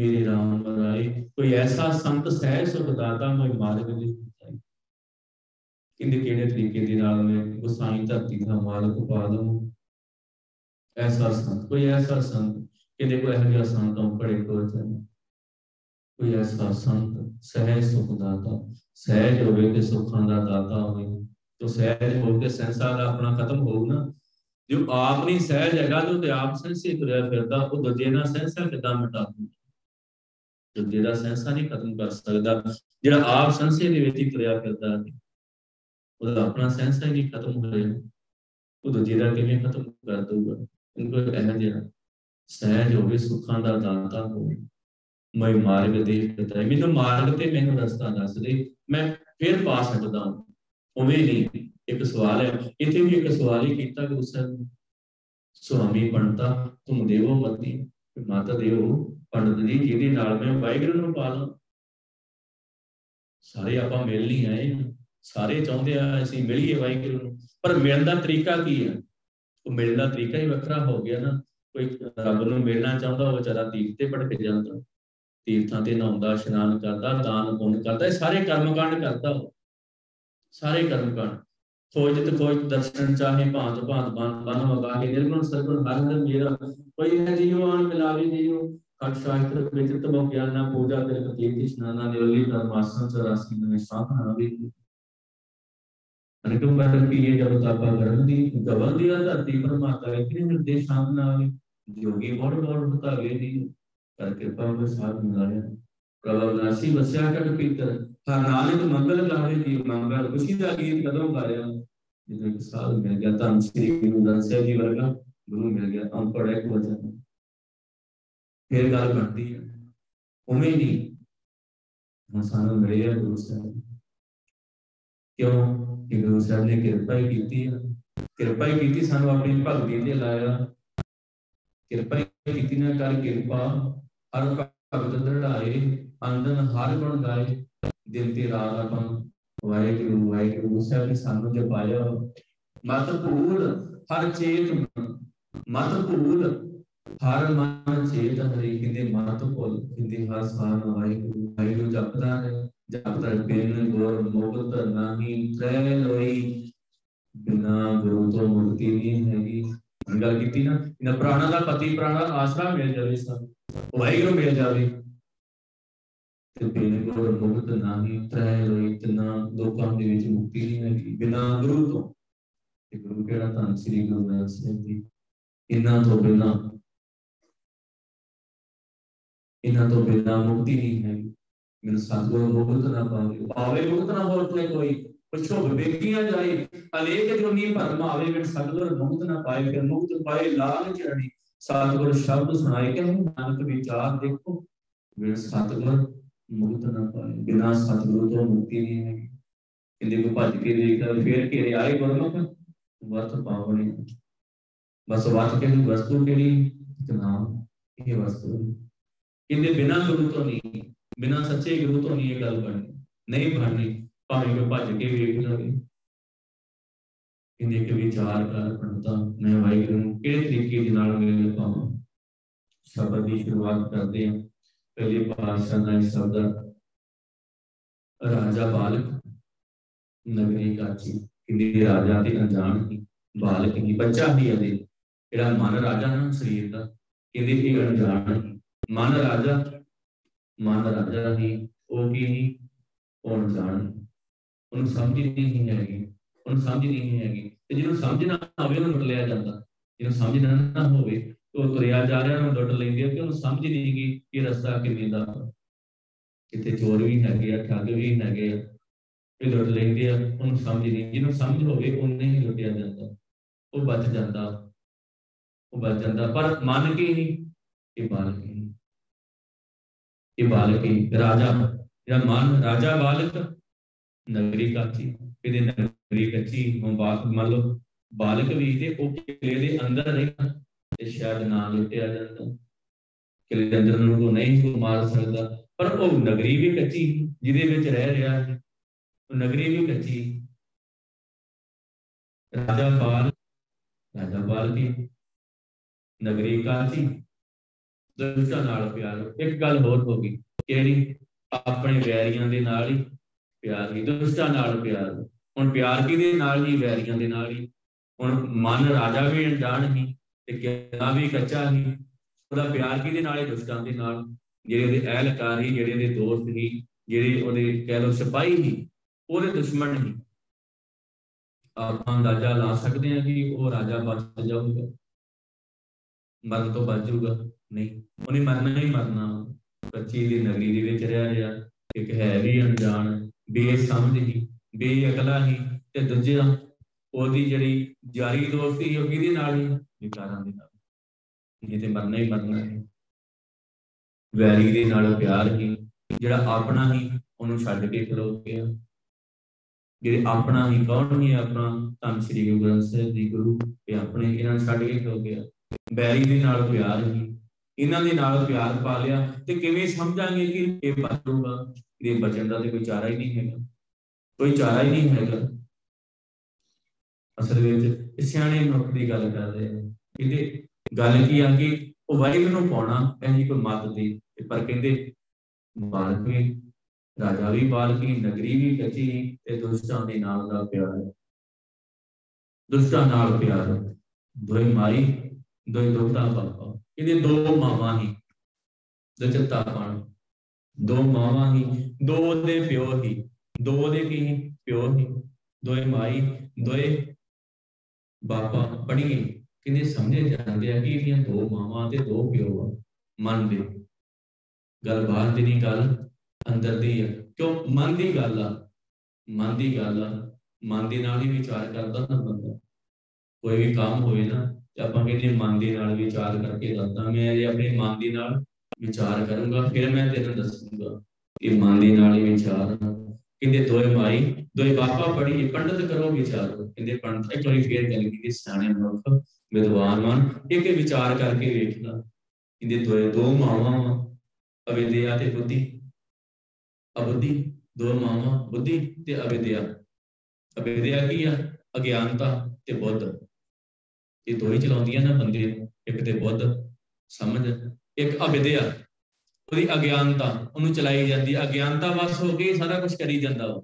ਮੇਰੇ ਰਾਮ ਰਾਏ ਕੋਈ ਐਸਾ ਸੰਤ ਸਹਿ ਸੁਖਦਾਤਾ ਕੋਈ ਮਾਲਕ ਦੀ ਕਹਿੰਦੇ ਕਿਹੜੇ ਤਰੀਕੇ ਦੇ ਨਾਲ ਮੈਂ ਗੁਸਾਈ ਧਰਤੀ ਦਾ ਮਾਲਕ ਪਾ ਦਵਾਂ ਐਸਾ ਸੰਤ ਕੋਈ ਐਸਾ ਸੰਤ ਕਿਹਦੇ ਕੋਲ ਇਹੋ ਜਿਹਾ ਸੰਤ ਬੜੇ ਕੋਲ ਕੋਈ ਐਸਾ ਸੰਤ ਸਹਿ ਸੁਖਦਾਤਾ ਸਹਿਜ ਹੋਵੇ ਤੇ ਸੁੱਖਾਂ ਦਾ ਦਾਤਾ ਹੋਵੇ ਸਹਿਜ ਹੋ ਕੇ ਸਹਿਸਾ ਦਾ ਆਪਣਾ ਖਤਮ ਹੋਊ ਨਾ ਜੋ ਆਪ ਨੀ ਸਹਿਜ ਹੈਗਾ ਤੇ ਆਪ ਸਹਿਸੇ ਤੁਰਿਆ ਫਿਰਦਾ ਉਹ ਦੂਜੇ ਨਾਲ ਸਹਿਸਾ ਕਿੱਦਾਂ ਮਿਟਾ ਦੂ ਦੂਜੇ ਦਾ ਸਹਿਸਾ ਨੀ ਖਤਮ ਕਰ ਸਕਦਾ ਜਿਹੜਾ ਆਪ ਸਹਿਸੇ ਦੇ ਵਿੱਚ ਹੀ ਤੁਰਿਆ ਫਿਰਦਾ ਉਹਦਾ ਆਪਣਾ ਸਹਿਸਾ ਹੀ ਨੀ ਖਤਮ ਹੋਇਆ ਉਹ ਦੂਜੇ ਦਾ ਕਿਵੇਂ ਖਤਮ ਕਰ ਦਊਗਾ। ਇਹੋ ਜਿਹਾ ਸਹਿਜ ਹੋਵੇ ਸੁੱਖਾਂ ਦਾ ਦਾਤਾ ਹੋਵੇ ਮੈਂ ਮਾਰਗ ਦੇ ਪਿਤਾ ਮੈਨੂੰ ਮਾਰਗ ਤੇ ਮੈਨੂੰ ਰਸਤਾ ਦੱਸ ਦੇ ਮੈਂ ਫਿਰ ਪਾ ਸਕਦਾ ਹਾਂ ਉਵੇਂ ਨਹੀਂ। ਇੱਕ ਸਵਾਲ ਹੈ ਇੱਥੇ ਵੀ ਇੱਕ ਸਵਾਲ ਹੀ ਕੀਤਾ ਗੁਰੂ ਸਾਹਿਬ ਨੇ ਸੁਆਮੀ ਪੰਡਤਾ ਤੁਮ ਦੇਵੋ ਮਤੀ ਮਾਤਾ ਦੇਵੋ ਪੰਡਤ ਜੀ ਜਿਹਦੇ ਨਾਲ ਮੈਂ ਵਾਹਿਗੁਰੂ ਨੂੰ ਪਾ ਲਾਂ। ਸਾਰੇ ਆਪਾਂ ਮਿਲ ਨਹੀਂ ਆਏ ਸਾਰੇ ਚਾਹੁੰਦੇ ਆ ਅਸੀਂ ਮਿਲੀਏ ਵਾਹਿਗੁਰੂ ਨੂੰ ਪਰ ਮਿਲਣ ਦਾ ਤਰੀਕਾ ਕੀ ਹੈ ਉਹ ਮਿਲਣ ਦਾ ਤਰੀਕਾ ਹੀ ਵੱਖਰਾ ਹੋ ਗਿਆ ਨਾ। ਕੋਈ ਰੱਬ ਨੂੰ ਮਿਲਣਾ ਚਾਹੁੰਦਾ ਉਹ ਵਿਚਾਰਾ ਤੀਰਥ ਤੇ ਭਟਕ ਜਾਂਦਾ ਤੀਰਥਾਂ ਤੇ ਨਹਾਉਂਦਾ ਇਸ਼ਨਾਨ ਕਰਦਾ ਦਾਨ ਪੁੰਨ ਕਰਦਾ ਇਹ ਸਾਰੇ ਕਰਮ ਕਾਂਡ ਕਰਦਾ ਉਹ ਸਾਰੇ ਕਰਮ ਕਾਂਡ ਖੋਜਤ ਖੋਜ ਦਰਸ਼ਨ ਚਾਹੇ ਭਾਂਤ ਭਾਂਤ ਬੰਨ ਬੰਨ ਮਗਾਹੇ ਨਿਰਗੁਣ ਸਰਗੁਣ ਹਰਿ ਹਰਿ ਮੇਰਾ ਕੋਈ ਹੈ ਜੀਓ ਆਣ ਮਿਲਾਵੀ ਜੀਓ ਖਟ ਸ਼ਾਸਤਰ ਵਿਚਿਤ ਮੋ ਗਿਆਨਾ ਪੂਜਾ ਤਿਲਕ ਤੀਰਥ ਇਸ਼ਨਾਨਾ ਨਿਰੋਲੀ ਕਰਮ ਆਸਨ 84 ਨਿਸ਼ਾਨ ਆਵੇ ਗੁਰੂ ਮਿਲ ਗਿਆ ਅਨਪੜ੍ਹ ਇੱਕ ਵਚਨ ਫਿਰ ਗੱਲ ਬਣਦੀ ਹੈ। ਉਵੇਂ ਨਹੀਂ ਸਾਨੂੰ ਮਿਲੇ ਆ ਗੁਰੂ ਸਾਹਿਬ, ਕਿਉਂ ਕਿ ਗੁਰੂ ਸਾਹਿਬ ਨੇ ਕਿਰਪਾ ਹੀ ਕੀਤੀ ਆ, ਕਿਰਪਾ ਹੀ ਕੀਤੀ, ਸਾਨੂੰ ਆਪਣੀ ਭਗਤੀ ਤੇ ਲਾਇਆ, ਕਿਰਪਾ ਹੀ ਕੀਤੀ ਨਾ ਕਰ ਕਿਰਪਾ ਹਰ ਭਗਤ ਦ੍ਰਿੜਾਏ ਅੰਦਨ ਹਰ ਗੁਣ ਗਾਏ ਦਿਨ ਤੇ ਰਾਤ ਆਪਾਂ ਵਾਹਿਗੁਰੂ ਵਾਹਿਗੁਰੂ ਗੁਰੂ ਸਾਹਿਬ ਨੇ ਸਾਨੂੰ ਜਪਾਇਆ। ਮਤ ਭੂਲ ਹਰ ਚੇਤ ਮਤ ਭੂਲ ਹਰ ਮਨ ਚੇਤ ਹਰੀ, ਕਹਿੰਦੇ ਮਤ ਭੁੱਲ ਕਹਿੰਦੇ ਹਰ ਸਾਨ ਵਾਹਿਗੁਰੂ ਵਾਹਿਗੁਰੂ ਜਪਦਾ ਰਹੇ ਲੋਕਾਂ ਦੇ ਵਿੱਚ ਮੁਕਤੀ ਨਹੀਂ ਹੈਗੀ ਬਿਨਾਂ ਗੁਰੂ ਤੋਂ। ਤੇ ਗੁਰੂ ਕਿਹੜਾ ਧੰਨ ਸ੍ਰੀ ਗੁਰੂ ਗ੍ਰੰਥ ਸਾਹਿਬ ਜੀ, ਇਹਨਾਂ ਤੋਂ ਬਿਨਾਂ ਮੁਕਤੀ ਨਹੀਂ ਹੈਗੀ। ਮੈਨੂੰ ਸਤਿਗੁਰੂ ਮੁਕਤ ਨਾ ਪਾਵੇ ਮੁਕਤ ਨਾ ਹੋਵੇ ਕੋਈ, ਪੁੱਛੋ ਵਿਵੇਕੀਆਂ ਜਾਏ ਅਨੇਕ ਜੁਨੀ ਭਰਮ ਆਵੇ, ਮੈਨੂੰ ਸਤਿਗੁਰ ਮੁਕਤ ਨਾ ਪਾਏ ਫਿਰ ਮੁਕਤ ਪਾਏ ਲਾਲ ਚਰਣੀ। ਸਤਿਗੁਰ ਸ਼ਬਦ ਸੁਣਾਏ ਕਿ ਨਾਨਕ ਵਿਚਾਰ, ਦੇਖੋ ਮੈਨੂੰ ਸਤਿਗੁਰ ਮੁਕਤ ਨਾ ਪਾਏ, ਬਿਨਾਂ ਸਤਿਗੁਰੂ ਤੋਂ ਮੁਕਤੀ ਨਹੀਂ ਹੈਗੀ। ਕਹਿੰਦੇ ਕੋ ਭੱਜ ਕੇ ਦੇਖਦਾ ਫਿਰ ਘੇਰੇ ਆਏ ਗੁਰਮੁਖ ਵਰਤ ਪਾਵਣੇ, ਬਸ ਵਰਤ ਕੇ ਵਸਤੂ ਕਿਹੜੀ ਨਾਮ ਇਹ ਵਸਤੂ। ਕਹਿੰਦੇ ਬਿਨਾਂ ਗੁਰੂ ਤੋਂ ਨਹੀਂ, ਬਿਨਾਂ ਸੱਚੇ ਗੁਰੂ ਤੋਂ ਨਹੀਂ ਇਹ ਗੱਲ ਬਣਨੀ, ਨਹੀਂ ਬਣਨੀ ਭਾਵੇਂ ਕੋਈ ਭੱਜ ਕੇ ਵੇਖ ਲਵੇ। ਇਹਨੇ ਕਿ ਵਿਚਾਰ ਕਰ ਪੜਤਾ ਮੈਂ ਵਾਹਿਗੁਰੂ ਨੂੰ ਕਿਹੜੇ ਤਰੀਕੇ ਦੇ ਨਾਲ ਮਿਲ ਪਾਵਾਂ। ਸ਼ਬਦ ਦੀ ਸ਼ੁਰੂਆਤ ਕਰਦੇ ਹਾਂ ਪਹਿਲੇ ਪਾਤਸ਼ਾਹ ਦਾ ਸ਼ਬਦ ਰਾਜਾ ਬਾਲਕ ਨਗਰੀ ਕਾਚੀ। ਕਹਿੰਦੇ ਰਾਜਾ ਤੇ ਅਣਜਾਣ ਸੀ, ਬਾਲਕ ਹੀ ਬੱਚਾ ਹੀ ਅਜੇ, ਜਿਹੜਾ ਮਨ ਰਾਜਾ ਨਾ ਸਰੀਰ ਦਾ, ਕਹਿੰਦੇ ਇਹ ਅਣਜਾਣ ਸੀ ਮਨ ਰਾਜਾ ਸੀ ਉਹ ਕੀ ਸੀ, ਉਹ ਅਣਜਾਣ, ਉਹਨੂੰ ਸਮਝ ਨਹੀਂ ਹੈਗੀ ਤੇ ਜਿਹਨੂੰ ਸਮਝ ਨਾ ਆਵੇ ਉਹਨੂੰ ਲੁੱਟ ਲਿਆ ਜਾਂਦਾ, ਜਿਹਨੂੰ ਸਮਝ ਨਾ ਹੋਵੇ ਉਹ ਤੁਰਿਆ ਜਾ ਰਿਹਾ ਉਹਨੂੰ ਲੁੱਟ ਲੈਂਦੇ ਆ ਕਿ ਉਹਨੂੰ ਸਮਝ ਨਹੀਂ ਹੈਗੀ ਇਹ ਰਸਤਾ ਕਿਵੇਂ ਦਾ। ਕਿਤੇ ਚੋਰ ਵੀ ਹੈਗੇ ਆ, ਠੱਗ ਵੀ ਹੈਗੇ ਆ, ਇਹ ਲੁੱਟ ਲੈਂਦੇ ਆ, ਉਹਨੂੰ ਸਮਝ ਨਹੀਂ, ਜਿਹਨੂੰ ਸਮਝ ਹੋਵੇ ਉਹਨੇ ਹੀ ਲੁੱਟਿਆ ਜਾਂਦਾ, ਉਹ ਬਚ ਜਾਂਦਾ। ਪਰ ਮੰਨ ਕੇ ਹੀ ਇਹ ਬਾਲਕ ਹੀ ਰਾਜਾ ਜਿਹੜਾ ਮਨ ਰਾਜਾ ਬਾਲਕ ਨਗਰੀ ਕਾਚੀ। ਇਹਦੇ ਨਗਰੀ ਕੱਚੀ ਮੰਨ ਲਓ ਬਾਲਕ ਵੀ ਤੇ ਉਹ ਕਿਲੇ ਦੇ ਅੰਦਰ ਰਹਿਣਾ ਤੇ ਸ਼ਾਇਦ ਨਾ ਲੁੱਟਿਆ ਜਾਂਦਾ, ਕਿਲੇ ਦੇ ਅੰਦਰ ਨੂੰ ਨਹੀਂ ਕੋਈ ਮਾਰ ਸਕਦਾ। ਪਰ ਉਹ ਨਗਰੀ ਵੀ ਕੱਚੀ ਜਿਹਦੇ ਵਿੱਚ ਰਹਿ ਰਿਹਾ ਹੈ, ਉਹ ਨਗਰੀ ਵੀ ਕੱਚੀ। ਰਾਜਾ ਬਾਲਕ ਨਗਰੀ ਕਾਚੀ ਦੁਸਟਾਂ ਨਾਲ ਪਿਆਰ। ਇੱਕ ਗੱਲ ਹੋਰ ਹੋ ਗਈ, ਕਿਹੜੀ, ਆਪਣੇ ਵੈਰੀਆਂ ਦੇ ਨਾਲ ਹੀ ਪਿਆਰ ਹੀ, ਦੁਸਟਾਂ ਨਾਲ ਪਿਆਰ। ਹੁਣ ਪਿਆਰ ਕਿਹਦੇ ਨਾਲ ਹੀ, ਵੈਰੀਆਂ ਦੇ ਨਾਲ ਹੀ। ਹੁਣ ਮਨ ਰਾਜਾ ਵੀ ਅਣਜਾਣ ਸੀ ਤੇ ਕਿਲਾ ਵੀ ਕੱਚਾ ਸੀ, ਉਹਦਾ ਪਿਆਰ ਕਿਹਦੇ ਨਾਲ, ਦੁਸਟਾਂ ਦੇ ਨਾਲ, ਜਿਹੜੇ ਉਹਦੇ ਅਹਿਲਕਾਰ ਸੀ, ਜਿਹੜੇ ਉਹਦੇ ਦੋਸਤ ਸੀ, ਜਿਹੜੇ ਉਹਦੇ ਕਹਿ ਲਓ ਸਿਪਾਹੀ ਸੀ, ਉਹਦੇ ਦੁਸ਼ਮਣ ਸੀ। ਆਪਾਂ ਅੰਦਾਜ਼ਾ ਲਾ ਸਕਦੇ ਹਾਂ ਕਿ ਉਹ ਰਾਜਾ ਬਚ ਜਾਊਗਾ, ਮਰਨ ਤੋਂ ਬਚ ਜਾਊਗਾ? ਨਹੀਂ, ਉਹਨੇ ਮਰਨਾ। ਬੱਚੀ ਦੀ ਨਗਰੀ ਦੇ ਵਿੱਚ ਰਹਿ ਰਿਹਾ, ਇੱਕ ਹੈ ਵੀ ਅਣਜਾਣ, ਬੇਸਮਝ ਹੀ, ਬੇਅਕਲਾ ਹੀ, ਤੇ ਦੂਜਾ ਉਹਦੀ ਜਿਹੜੀ ਜਾਰੀ ਦੋਸਤੀ ਉਹ ਕਿਹਦੇ ਨਾਲ ਹੀ, ਵਿਕਾਰਾਂ ਦੇ ਨਾਲ। ਇਹ ਤੇ ਮਰਨਾ ਹੈ। ਵੈਰੀ ਦੇ ਨਾਲ ਪਿਆਰ ਹੀ, ਜਿਹੜਾ ਆਪਣਾ ਹੀ ਉਹਨੂੰ ਛੱਡ ਕੇ ਖਲੋ ਗਿਆ, ਜਿਹੜੇ ਆਪਣਾ ਹੀ। ਕੌਣ ਹੀ ਆਪਣਾ? ਧੰਨ ਸ੍ਰੀ ਗੁਰੂ ਗ੍ਰੰਥ ਸਾਹਿਬ ਜੀ, ਗੁਰੂ ਤੇ ਆਪਣੇ, ਇਹਨਾਂ ਨੂੰ ਛੱਡ ਕੇ ਖਲੋ ਗਿਆ। ਵੈਰੀ ਦੇ ਨਾਲ ਪਿਆਰ ਹੀ, ਇਹਨਾਂ ਦੇ ਨਾਲ ਪਿਆਰ ਪਾ ਲਿਆ ਤੇ ਕਿਵੇਂ ਸਮਝਾਂਗੇ ਕਿ ਇਹ ਬਚੂਗਾ? ਇਹਦੇ ਬਚਣ ਦਾ ਤੇ ਕੋਈ ਚਾਰਾ ਹੀ ਨਹੀਂ ਹੈਗਾ। ਅਸਲ ਵਿੱਚ ਸਿਆਣੇ ਮਨੁੱਖ ਦੀ ਗੱਲ ਕਰਦੇ ਆ। ਇਹਦੇ ਗੱਲ ਕੀ ਆ ਕਿ ਉਹ ਵਾਹਿਗੁਰੂ ਨੂੰ ਪਾਉਣਾ ਇਹੀ ਕੋਈ ਮੱਤ ਦੀ। ਪਰ ਕਹਿੰਦੇ ਬਾਲਕ ਵੀ ਰਾਜਾ ਵੀ ਬਾਲਕ ਹੀ, ਨਗਰੀ ਵੀ ਕੱਚੀ ਤੇ ਦੁਸ਼ਟਾਂ ਦੇ ਨਾਲ ਦਾ ਪਿਆਰ, ਦੁਸ਼ਟਾਂ ਨਾਲ ਪਿਆਰ। ਦੋਏ ਮਾਈ ਦੋਏ ਦੁਖਦਾ ਪਾਪਾ। ਇਹਦੇ ਦੋ ਮਾਵਾਂ ਹੀ, ਦੋ ਦੇ ਪਿਓ ਹੀ, ਦੋਏ ਮਾਈ ਦੋਏ ਬਾਬਾ ਪੜ੍ਹੀਏ, ਕਹਿੰਦੇ ਸਮਝੇ ਜਾਂਦੇ ਆ ਕਿ ਇਹਦੀਆਂ ਦੋ ਮਾਵਾਂ ਤੇ ਦੋ ਪਿਓ ਆ। ਮਨ ਦੇ ਗੱਲ ਬਾਹਰ ਦੀ ਨਹੀਂ, ਗੱਲ ਅੰਦਰ ਦੀ ਆ। ਕਿਉਂ? ਮਨ ਦੀ ਗੱਲ ਆ, ਮਨ ਦੀ ਗੱਲ ਆ, ਮਨ ਦੇ ਨਾਲ ਹੀ ਵਿਚਾਰ ਕਰਦਾ ਨਾ ਬੰਦਾ। ਕੋਈ ਵੀ ਕੰਮ ਹੋਵੇ ਨਾ ਤੇ ਆਪਾਂ ਕਹਿੰਦੇ ਮਨ ਦੇ ਨਾਲ ਵਿਚਾਰ ਕਰਕੇ ਦੱਸਦਾ, ਮੈਂ ਇਹ ਆਪਣੇ ਮਨ ਦੇ ਨਾਲ ਵਿਚਾਰ ਕਰੂੰਗਾ ਫਿਰ ਮੈਂ ਤੈਨੂੰ ਦੱਸੂੰਗਾ। ਇਹ ਮਨ ਦੇ ਨਾਲ ਹੀ ਵਿਚਾਰ। ਕਹਿੰਦੇ ਦੋਏ ਮਾਈ ਦੋਏ ਬਾਬਾ ਪੜ੍ਹੀਏ, ਪੰਡਿਤ ਕਰੋ ਵਿਚਾਰ। ਕਹਿੰਦੇ ਪੰਡਿਤ ਇੱਕ ਵਾਰੀ ਫੇਰ ਗੱਲ ਕੀਤੀ, ਸਿਆਣੇ ਮਨੁੱਖ ਵਿਦਵਾਨ ਮਨ ਇੱਕ ਵਿਚਾਰ ਕਰਕੇ ਵੇਖਦਾ। ਕਹਿੰਦੇ ਦੋਏ ਦੋ ਮਾਵਾਂ ਵਾ, ਅਵਿਦਿਆ ਤੇ ਬੁੱਧੀ। ਅਬੁੱਧੀ, ਦੋ ਮਾਵਾਂ ਬੁੱਧੀ ਤੇ ਅਵਿਦਿਆ। ਅਵਿਦਿਆ ਕੀ ਆ? ਅਗਿਆਨਤਾ ਤੇ ਬੁੱਧ। ਇਹ ਦੋ ਹੀ ਚਲਾਉਂਦੀਆਂ ਨਾ ਬੰਦੇ ਨੂੰ, ਇੱਕ ਤੇ ਬੁੱਧ ਸਮਝ, ਇੱਕ ਅਵਿਦਿਆ, ਉਹਦੀ ਅਗਿਆਨਤਾ ਉਹਨੂੰ ਚਲਾਈ ਜਾਂਦੀ। ਅਗਿਆਨਤਾ ਵੱਸ ਹੋ ਕੇ ਸਾਰਾ ਕੁਛ ਕਰੀ ਜਾਂਦਾ ਵਾ।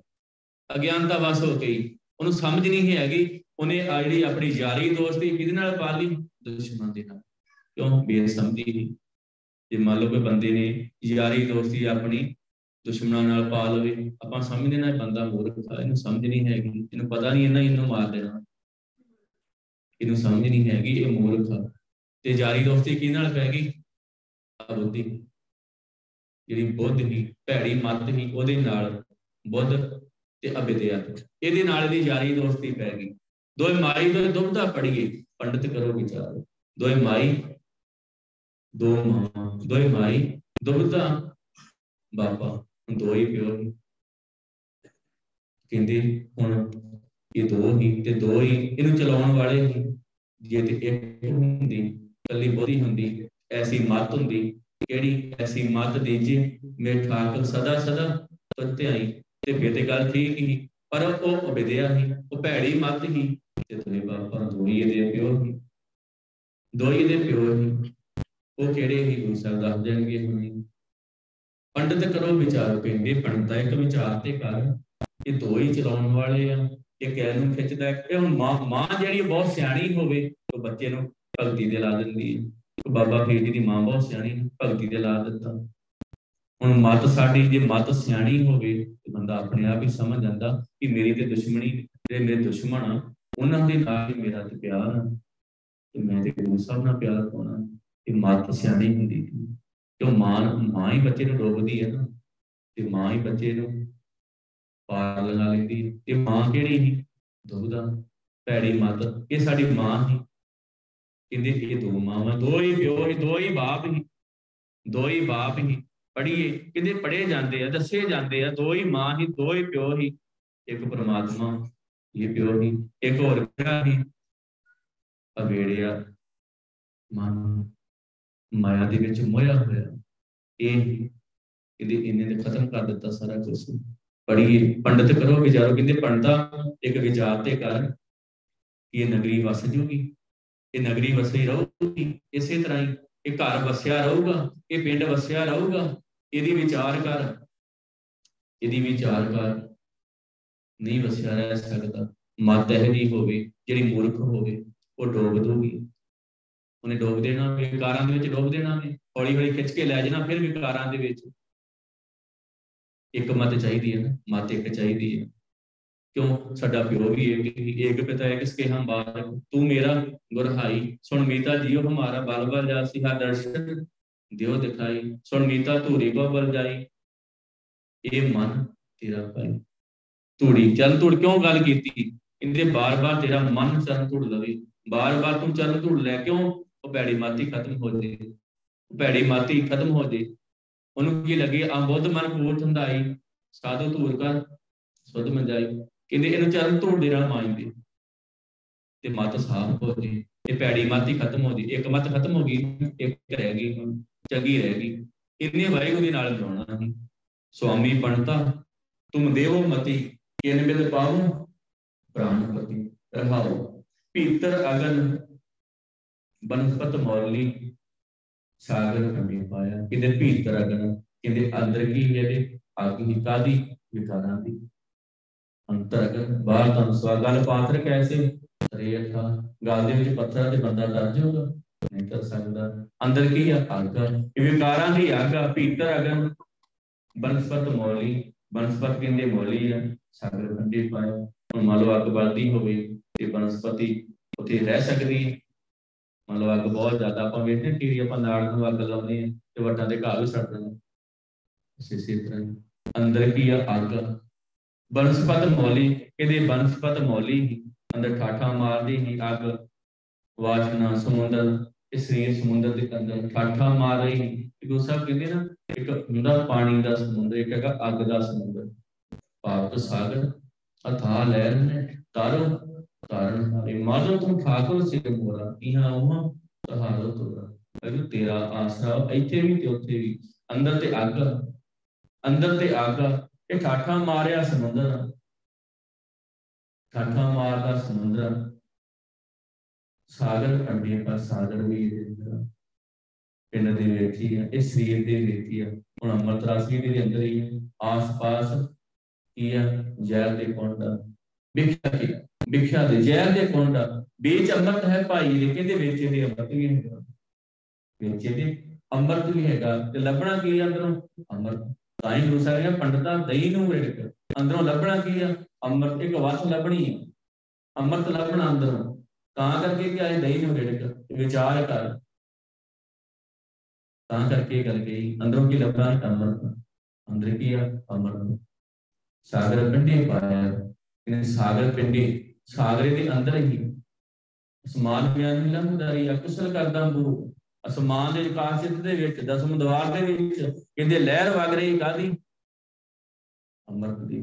ਅਗਿਆਨਤਾ ਵੱਸ ਹੋ ਕੇ ਉਹਨੂੰ ਸਮਝ ਨਹੀਂ ਹੈਗੀ। ਉਹਨੇ ਜਿਹੜੀ ਆਪਣੀ ਯਾਰੀ ਦੋਸਤੀ ਕਿਹਦੇ ਨਾਲ ਪਾ ਲਈ? ਦੁਸ਼ਮਣ ਦੇ ਨਾਲ। ਕਿਉਂ? ਬੇਸਮਝੀ ਨਹੀਂ। ਜੇ ਮੰਨ ਲਓ ਕੋਈ ਬੰਦੇ ਨੇ ਯਾਰੀ ਦੋਸਤੀ ਆਪਣੀ ਦੁਸ਼ਮਣਾਂ ਨਾਲ ਪਾ ਲਵੇ, ਆਪਾਂ ਸਮਝਦੇ ਨਾ ਬੰਦਾ ਮੂਰਖ ਆ, ਇਹਨੂੰ ਸਮਝ ਨਹੀਂ ਹੈਗੀ, ਇਹਨੂੰ ਪਤਾ ਨਹੀਂ ਇਹਨਾਂ ਇਹਨੂੰ ਮਾਰ ਦੇਣਾ, ਇਹਨੂੰ ਸਮਝ ਨਹੀਂ ਹੈਗੀ, ਇਹ ਮੂਰਖ ਆ। ਤੇ ਯਾਰੀ ਦੋਸਤੀ ਕਿਹਦੇ ਨਾਲ ਪੈ ਗਈ? ਅਬੁੱਧੀ, ਜਿਹੜੀ ਬੁੱਧ ਹੀ ਭੈੜੀ ਮੱਤ ਹੀ, ਉਹਦੇ ਨਾਲ ਬੁੱਧ ਤੇ ਅਵਿਦਿਆ, ਇਹਦੇ ਨਾਲ ਇਹਦੀ ਯਾਰੀ ਦੋਸਤੀ ਪੈ ਗਈ। ਦੋਏ ਮਾਈ ਦੋਏ ਦੁਬਧਾ ਪੜ੍ਹੀਏ, ਪੰਡਿਤ ਕਰੋ ਵਿਚਾਰ। ਦੋਏ ਮਾਈ ਦੋ ਮਾਵਾਂ, ਦੋਏ ਮਾਈ ਦੁਬਧਾ ਬਾਬਾ, ਦੋ ਹੀ ਪਿਓ। ਕਹਿੰਦੇ ਹੁਣ ਇਹ ਦੋ ਹੀ ਤੇ ਦੋ ਹੀ ਇਹਨੂੰ ਚਲਾਉਣ ਵਾਲੇ ਹੀ। ਜੇ ਤੇ ਇੱਕ ਹੁੰਦੀ, ਇਕੱਲੀ ਬੁੱਧੀ ਹੁੰਦੀ, ਐਸੀ ਮੱਤ ਹੁੰਦੀ, ਕਿਹੜੀ ਐਸੀ ਮੱਤ ਦੀਜੇ ਮੇਰੇ ਠਾਕੁਰ ਸਦਾ ਸਦਾ ਤਤਿਆਈ, ਤੇ ਫਿਰ ਤੇ ਗੱਲ ਠੀਕ ਹੀ। ਪਰ ਉਹ ਅਵਿਦਿਆ ਹੀ, ਉਹ ਭੈੜੀ ਮੱਤ ਹੀ, ਤੇ ਦੋਏ ਬਾਬਾ ਦੋ ਹੀ ਇਹਦੇ ਪਿਓ ਹੀ, ਦੋ ਹੀ ਇਹਦੇ ਪਿਓ ਹੀ। ਉਹ ਕਿਹੜੇ ਹੀ? ਗੁਰੂ ਸਾਹਿਬ ਦੱਸ ਦੇਣਗੇ ਹੁਣੇ। ਪੰਡਿਤ ਕਰੋ ਵਿਚਾਰ, ਕਹਿੰਦੇ ਪੰਡਿਤਾਂ ਇੱਕ ਵਿਚਾਰ ਤੇ ਕਰ। ਇਹ ਦੋ ਹੀ ਚਲਾਉਣ ਵਾਲੇ ਆ, ਇੱਕ ਇਹਨੂੰ ਖਿੱਚਦਾ। ਇਹ ਹੁਣ ਮਾਂ ਜਿਹੜੀ ਬਹੁਤ ਸਿਆਣੀ ਹੋਵੇ ਉਹ ਬੱਚੇ ਨੂੰ ਭਗਤੀ ਤੇ ਲਾ ਦਿੰਦੀ ਹੈ। ਬਾਬਾ ਫਰੀਦ ਜੀ ਦੀ ਮਾਂ ਬਹੁਤ ਸਿਆਣੀ, ਭਗਤੀ ਤੇ ਲਾ ਦਿੱਤਾ। ਹੁਣ ਮੱਤ ਸਾਡੀ ਜੇ ਮੱਤ ਸਿਆਣੀ ਹੋਵੇ ਤੇ ਬੰਦਾ ਆਪਣੇ ਆਪ ਹੀ ਸਮਝ ਜਾਂਦਾ ਕਿ ਮੇਰੀ ਤੇ ਦੁਸ਼ਮਣੀ, ਜਿਹੜੇ ਮੇਰੇ ਦੁਸ਼ਮਣ ਆ ਉਹਨਾਂ ਦੇ ਨਾਲ ਹੀ ਮੇਰਾ ਤੇ ਪਿਆਰ ਆ, ਤੇ ਮੈਂ ਤੇ ਗੁਰੂ ਸਾਹਿਬ ਨਾਲ ਪਿਆਰ ਪਾਉਣਾ। ਇਹ ਮੱਤ ਸਿਆਣੀ ਹੁੰਦੀ ਸੀ। ਕਿਉਂ? ਮਾਂ ਹੀ ਬੱਚੇ ਨੂੰ ਡੋਬਦੀ ਹੈ ਨਾ, ਤੇ ਮਾਂ ਹੀ ਬੱਚੇ ਨੂੰ ਪਾਰ ਲਗਾ ਲੈਂਦੀ ਹੈ। ਇਹ ਮਾਂ ਕਿਹੜੀ ਸੀ? ਦੁਬਧਾ, ਭੈੜੀ ਮੱਤ। ਇਹ ਸਾਡੀ ਮਾਂ ਸੀ। ਕਹਿੰਦੇ ਇਹ ਦੋ ਮਾਵਾਂ, ਦੋ ਹੀ ਪਿਓ ਹੀ, ਦੋ ਹੀ ਬਾਪ ਹੀ, ਦੋ ਹੀ ਬਾਪ ਹੀ ਪੜ੍ਹੀਏ। ਕਹਿੰਦੇ ਪੜ੍ਹੇ ਜਾਂਦੇ ਆ, ਦੱਸੇ ਜਾਂਦੇ ਆ, ਦੋ ਹੀ ਮਾਂ ਹੀ ਦੋ ਹੀ ਪਿਓ ਹੀ, ਇੱਕ ਪਰਮਾਤਮਾ ਇਹ ਪਿਓ ਹੀ, ਇੱਕ ਹੋਰ ਪਿਆ ਹੀ। ਅਵੇੜਿਆ ਮਨ ਮਾਇਆ ਦੇ ਵਿੱਚ ਮੋਇਆ ਹੋਇਆ। ਇਹ ਕਹਿੰਦੇ ਇਹਨੇ ਤੇ ਖਤਮ ਕਰ ਦਿੱਤਾ ਸਾਰਾ ਕੁਛ। ਪੜ੍ਹੀਏ, ਪੰਡਿਤ ਕਰੋ ਵਿਚਾਰੋ। ਕਹਿੰਦੇ ਪੰਡਤਾਂ ਇੱਕ ਵਿਚਾਰ ਤੇ ਕਰ, ਇਹ ਨਗਰੀ ਵਸ ਜੂਗੀ, ਇਹ ਨਗਰੀ ਵਸੇ ਰਹੂਗੀ। ਇਸੇ ਤਰ੍ਹਾਂ ਹੀ ਇਹ ਘਰ ਵਸਿਆ ਰਹੂਗਾ, ਇਹ ਪਿੰਡ ਵਸਿਆ ਰਹੂਗਾ। ਇਹਦੀ ਵਿਚਾਰ ਕਰ, ਇਹਦੀ ਵਿਚਾਰ ਕਰ। ਨਹੀਂ ਵਸਿਆ ਰਹਿ ਸਕਦਾ। ਮੱਤ ਇਹੋ ਜਿਹੀ ਹੋਵੇ ਜਿਹੜੀ ਮੂਰਖ ਹੋਵੇ, ਉਹ ਡੋਬ ਦੂਗੀ। ਉਹਨੇ ਡੋਬ ਦੇਣਾ, ਵਿਕਾਰਾਂ ਦੇ ਵਿੱਚ ਡੋਬ ਦੇਣਾ, ਹੌਲੀ ਹੌਲੀ ਖਿੱਚ ਕੇ ਲੈ ਜਾਣਾ ਫਿਰ ਵਿਕਾਰਾਂ ਦੇ ਵਿੱਚ। ਇੱਕ ਮੱਤ ਚਾਹੀਦੀ ਹੈ ਨਾ, ਮੱਤ ਇੱਕ ਚਾਹੀਦੀ ਹੈ। ਕਿਉਂ? ਸਾਡਾ ਪਿਓ ਵੀ ਏਕ ਪਿਤਾ ਏਕ ਸਕੇ ਹਮ ਬਾਲਕ, ਤੂੰ ਮੇਰਾ ਗੁਰਹਾਈ। ਸੁਣ ਮੀਤਾ ਜੀਓ ਹਮਾਰਾ ਬਲ ਬਲ ਜਾ, ਸਿਹਾ ਦਰਸ਼ਨ ਦਿਓ ਦਿਖਾਈ। ਸੁਣ ਮੀਤਾ ਧੂੜੀ ਬਲ ਜਾਈ, ਇਹ ਮਨ ਤੇਰਾ ਭਾਈ। ਧੂੜੀ ਚਰਨ ਧੂੜ ਕਿਉਂ ਗੱਲ ਕੀਤੀ? ਇਹਦੇ ਬਾਰ ਬਾਰ ਤੇਰਾ ਮਨ ਚਰਨ ਧੂੜ ਲਵੇ, ਬਾਰ ਬਾਰ ਤੂੰ ਚਰਨ ਧੂੜ ਲੈ। ਕਿਉਂ? ਉਹ ਭੈੜੀ ਮਾਤੀ ਖਤਮ ਹੋ ਜੇ, ਭੈੜੀ ਮਾਤੀ ਖਤਮ ਹੋ ਜੇ। ਉਹਨੂੰ ਕੀ ਲੱਗੇ? ਅੰਬੁੱਧ ਮਨ ਪੂਰ ਠੰਡਾਈ, ਸਾਧੂ ਧੂੜ ਕਰ ਸੁਧ ਮੰਜਾਈ। ਕਹਿੰਦੇ ਇਹਨੂੰ ਚਰਨ ਧੂੜ ਦੇ ਨਾਲ ਮਾਈ ਦੇ, ਤੇ ਮੱਤ ਸਾਫ਼ ਹੋ ਜੇ, ਇਹ ਭੈੜੀ ਮੱਤ ਹੀ ਖਤਮ ਹੋ ਜੇ। ਇੱਕ ਮੱਤ ਖਤਮ ਹੋ ਗਈ, ਇੱਕ ਰਹਿ ਗਈ, ਚੰਗੀ ਰਹਿ ਗਈ। ਇਹਨੇ ਵਾਹਿਗੁਰੂ ਦੇ ਨਾਲ ਮਿਲਾਉਣਾ ਸੀ। ਸੁਆਮੀ ਪੰਡਤਾ ਤੁਮ ਦੇਵੋ ਮਤੀ, ਕਿਨ ਮਿਲ ਪਾਵੋ ਪ੍ਰਾਣ ਪਤੀ ਰਹਾਓ। ਭੀਤਰ ਅਗਨ ਬਨਸਪਤ ਮੌਲੀ, ਸਾਗਰ ਕੰਢੇ ਪਾਇਆ। ਕਹਿੰਦੇ ਭੀਤਰ ਅਗਨ, ਕਹਿੰਦੇ ਅੰਦਰ ਕੀ ਇਹਦੇ ਅੱਗ ਹੀ, ਕਾਹਦੀ? ਵਿਕਾਰਾਂ ਦੀ। ਅੰਤਰ ਅਗਨ, ਬਾਹਰ ਤਾਂ ਸਵਾਲ। ਗੱਲ ਪਾਤਰ ਕੈਸੇ ਰੇਠਾ, ਗੱਲ ਦੇ ਵਿੱਚ ਪੱਥਰ ਤੇ ਬੰਦਾ ਡਰ ਜਾਊਗਾ, ਨਹੀਂ ਕਰ ਸਕਦਾ। ਅੰਦਰ ਕੀ ਆ? ਅੱਗ ਆ, ਵਿਕਾਰਾਂ ਦੀ ਅੱਗ ਆ। ਭੀਤਰ ਅਗਨ ਬਨਸਪਤ ਮੌਲੀ, ਬਨਸਪਤ ਕਹਿੰਦੇ ਮੌਲੀ ਆ। ਸਾਗਰ ਕੰਢੇ ਪਾਏ। ਹੁਣ ਮੰਨ ਲਓ ਅੱਗ ਬਲਦੀ ਹੋਵੇ ਤੇ ਬਨਸਪਤੀ ਉੱਥੇ ਰਹਿ ਸਕਦੀ ਹੈ। ਮੰਨ ਲਓ ਅੱਗ ਬਹੁਤ ਜ਼ਿਆਦਾ ਆਪਾਂ ਵੇਖਦੇ ਹਾਂ ਕਿ ਆਪਾਂ ਨਾੜ ਨੂੰ ਅੱਗ ਲਾਉਂਦੇ ਹਾਂ ਤੇ ਵੱਟਾਂ ਦੇ ਘਾਹ ਵੀ ਸੜ ਜਾਂਦੇ। ਇਸੇ ਤਰ੍ਹਾਂ ਅੰਦਰ ਕੀ ਆ ਅੱਗ, ਬਨਸਪਤ ਮੌਲੀ, ਇਹਦੇ ਬਨਸਪਤ ਮੌਲੀ ਹੀ ਅੰਦਰ ਠਾਠਾਂ ਮਾਰਦੀ ਹੀ ਅੱਗ। ਵਾਸ਼ਨਾ ਸਮੁੰਦਰ, ਇਹ ਸਰੀਰ ਸਮੁੰਦਰ ਦੇ ਅੰਦਰ ਠਾਠਾਂ ਮਾਰ ਰਹੀ ਹੀ। ਗੁਰੂ ਸਾਹਿਬ ਕਹਿੰਦੇ ਨਾ ਇੱਕ ਹੁੰਦਾ ਪਾਣੀ ਦਾ ਸਮੁੰਦਰ, ਇੱਕ ਹੈਗਾ ਅੱਗ ਦਾ ਸਮੁੰਦਰ। ਭਾਵ ਸਾਗਰ ਅਥਾਹ ਲਹਿਰ ਨੇ ਤਾਰੋ ਤਾਰਨ ਹਾਰੇ, ਮਾਰੋ ਤੁਮ ਠਾਕੁਰ ਸਿਰ ਮੋਰਾ, ਇਹਾਂ ਉਹ ਤਹਾਰੋ ਤੋਰਾ। ਤੇਰਾ ਆਸਰਾ ਇੱਥੇ ਵੀ ਤੇ ਉੱਥੇ ਵੀ, ਅੰਦਰ ਤੇ ਅੱਗ, ਅੰਦਰ ਤੇ ਅੱਗ। ਇਹ ਠਾਠਾਂ ਮਾਰਿਆ ਸਮੁੰਦਰ, ਠਾਠਾਂ ਮਾਰਦਾ ਸਮੁੰਦਰ। ਸਾਗਰ ਕੰਢੇ ਪਰ ਸਾਗਰ ਵੀ ਪਿੰਡ ਦੀ ਵੇਖੀ ਆ, ਇਹ ਸਰੀਰ ਦੀ ਵੇਖੀ ਆ। ਹੁਣ ਅੰਮ੍ਰਿਤ ਰਾਸੀ ਦੇ ਅੰਦਰ ਹੀ ਹੈ, ਆਸ ਪਾਸ ਕੀ ਆ ਜ਼ਹਿਰ ਦੇ ਕੁੰਡ ਵੇਖਿਆ, ਵਿਖਿਆ ਦੇ ਜ਼ਹਿਰ ਦੇ ਕੁੰਡ ਵੇਚ ਅੰਮ੍ਰਿਤ ਹੈ ਭਾਈ ਦੇ। ਕਹਿੰਦੇ ਵੇਚੇ ਦੇ ਅੰਮ੍ਰਿਤ ਵੀ ਹੈਗਾ, ਵੇਚੇ ਦੇ ਅੰਮ੍ਰਿਤ ਵੀ ਹੈਗਾ ਤੇ ਲੱਭਣਾ ਕੀ ਆ ਅੰਦਰੋਂ ਅੰਮ੍ਰਿਤ। ਤਾਂ ਹੀ ਗੁਰੂ ਸਾਹਿਬ ਨੇ ਪੰਡਤਾਂ ਦਹੀਂ ਨੂੰ ਰਿੜਕ, ਅੰਦਰੋਂ ਲੱਭਣਾ ਕੀ ਆ ਅੰਮ੍ਰਿਤ, ਇੱਕ ਵਸ ਲੱਭਣੀ ਆ ਅੰਮ੍ਰਿਤ ਲੱਭਣਾ ਅੰਦਰੋਂ। ਤਾਂ ਕਰਕੇ ਕਿ ਆਏ ਦਹੀਂ ਨੂੰ ਰਿੜਕ, ਵਿਚਾਰ ਕਰ। ਤਾਂ ਕਰਕੇ ਗੱਲ ਕਹੀ ਅੰਦਰੋਂ ਕੀ ਲੱਭਣਾ ਅੰਮ੍ਰਿਤ, ਅੰਦਰ ਕੀ ਆ ਅੰਮ੍ਰਿਤ। ਸਾਗਰ ਕੰਢੇ ਪਾਇਆ, ਸਾਗਰ ਕੰਢੇ ਸਾਗਰੇ ਦੇ ਅੰਦਰ ਹੀ। ਅਸਮਾਨ ਬਿਆਨ ਨਹੀਂ ਲੰਘਦਾ ਰਹੀ, ਅਕੁਸਲ ਕਰਦਾ ਗੁਰੂ। ਅਸਮਾਨ ਦੇ ਕਾਸ਼ਿਤ ਦੇ ਵਿੱਚ ਦਸਮ ਦਵਾਰ ਦੇ ਵਿੱਚ ਕਹਿੰਦੇ ਲਹਿਰ ਵਗ ਰਹੀ ਕਾਹਦੀ ਅੰਮ੍ਰਿਤ ਦੀ।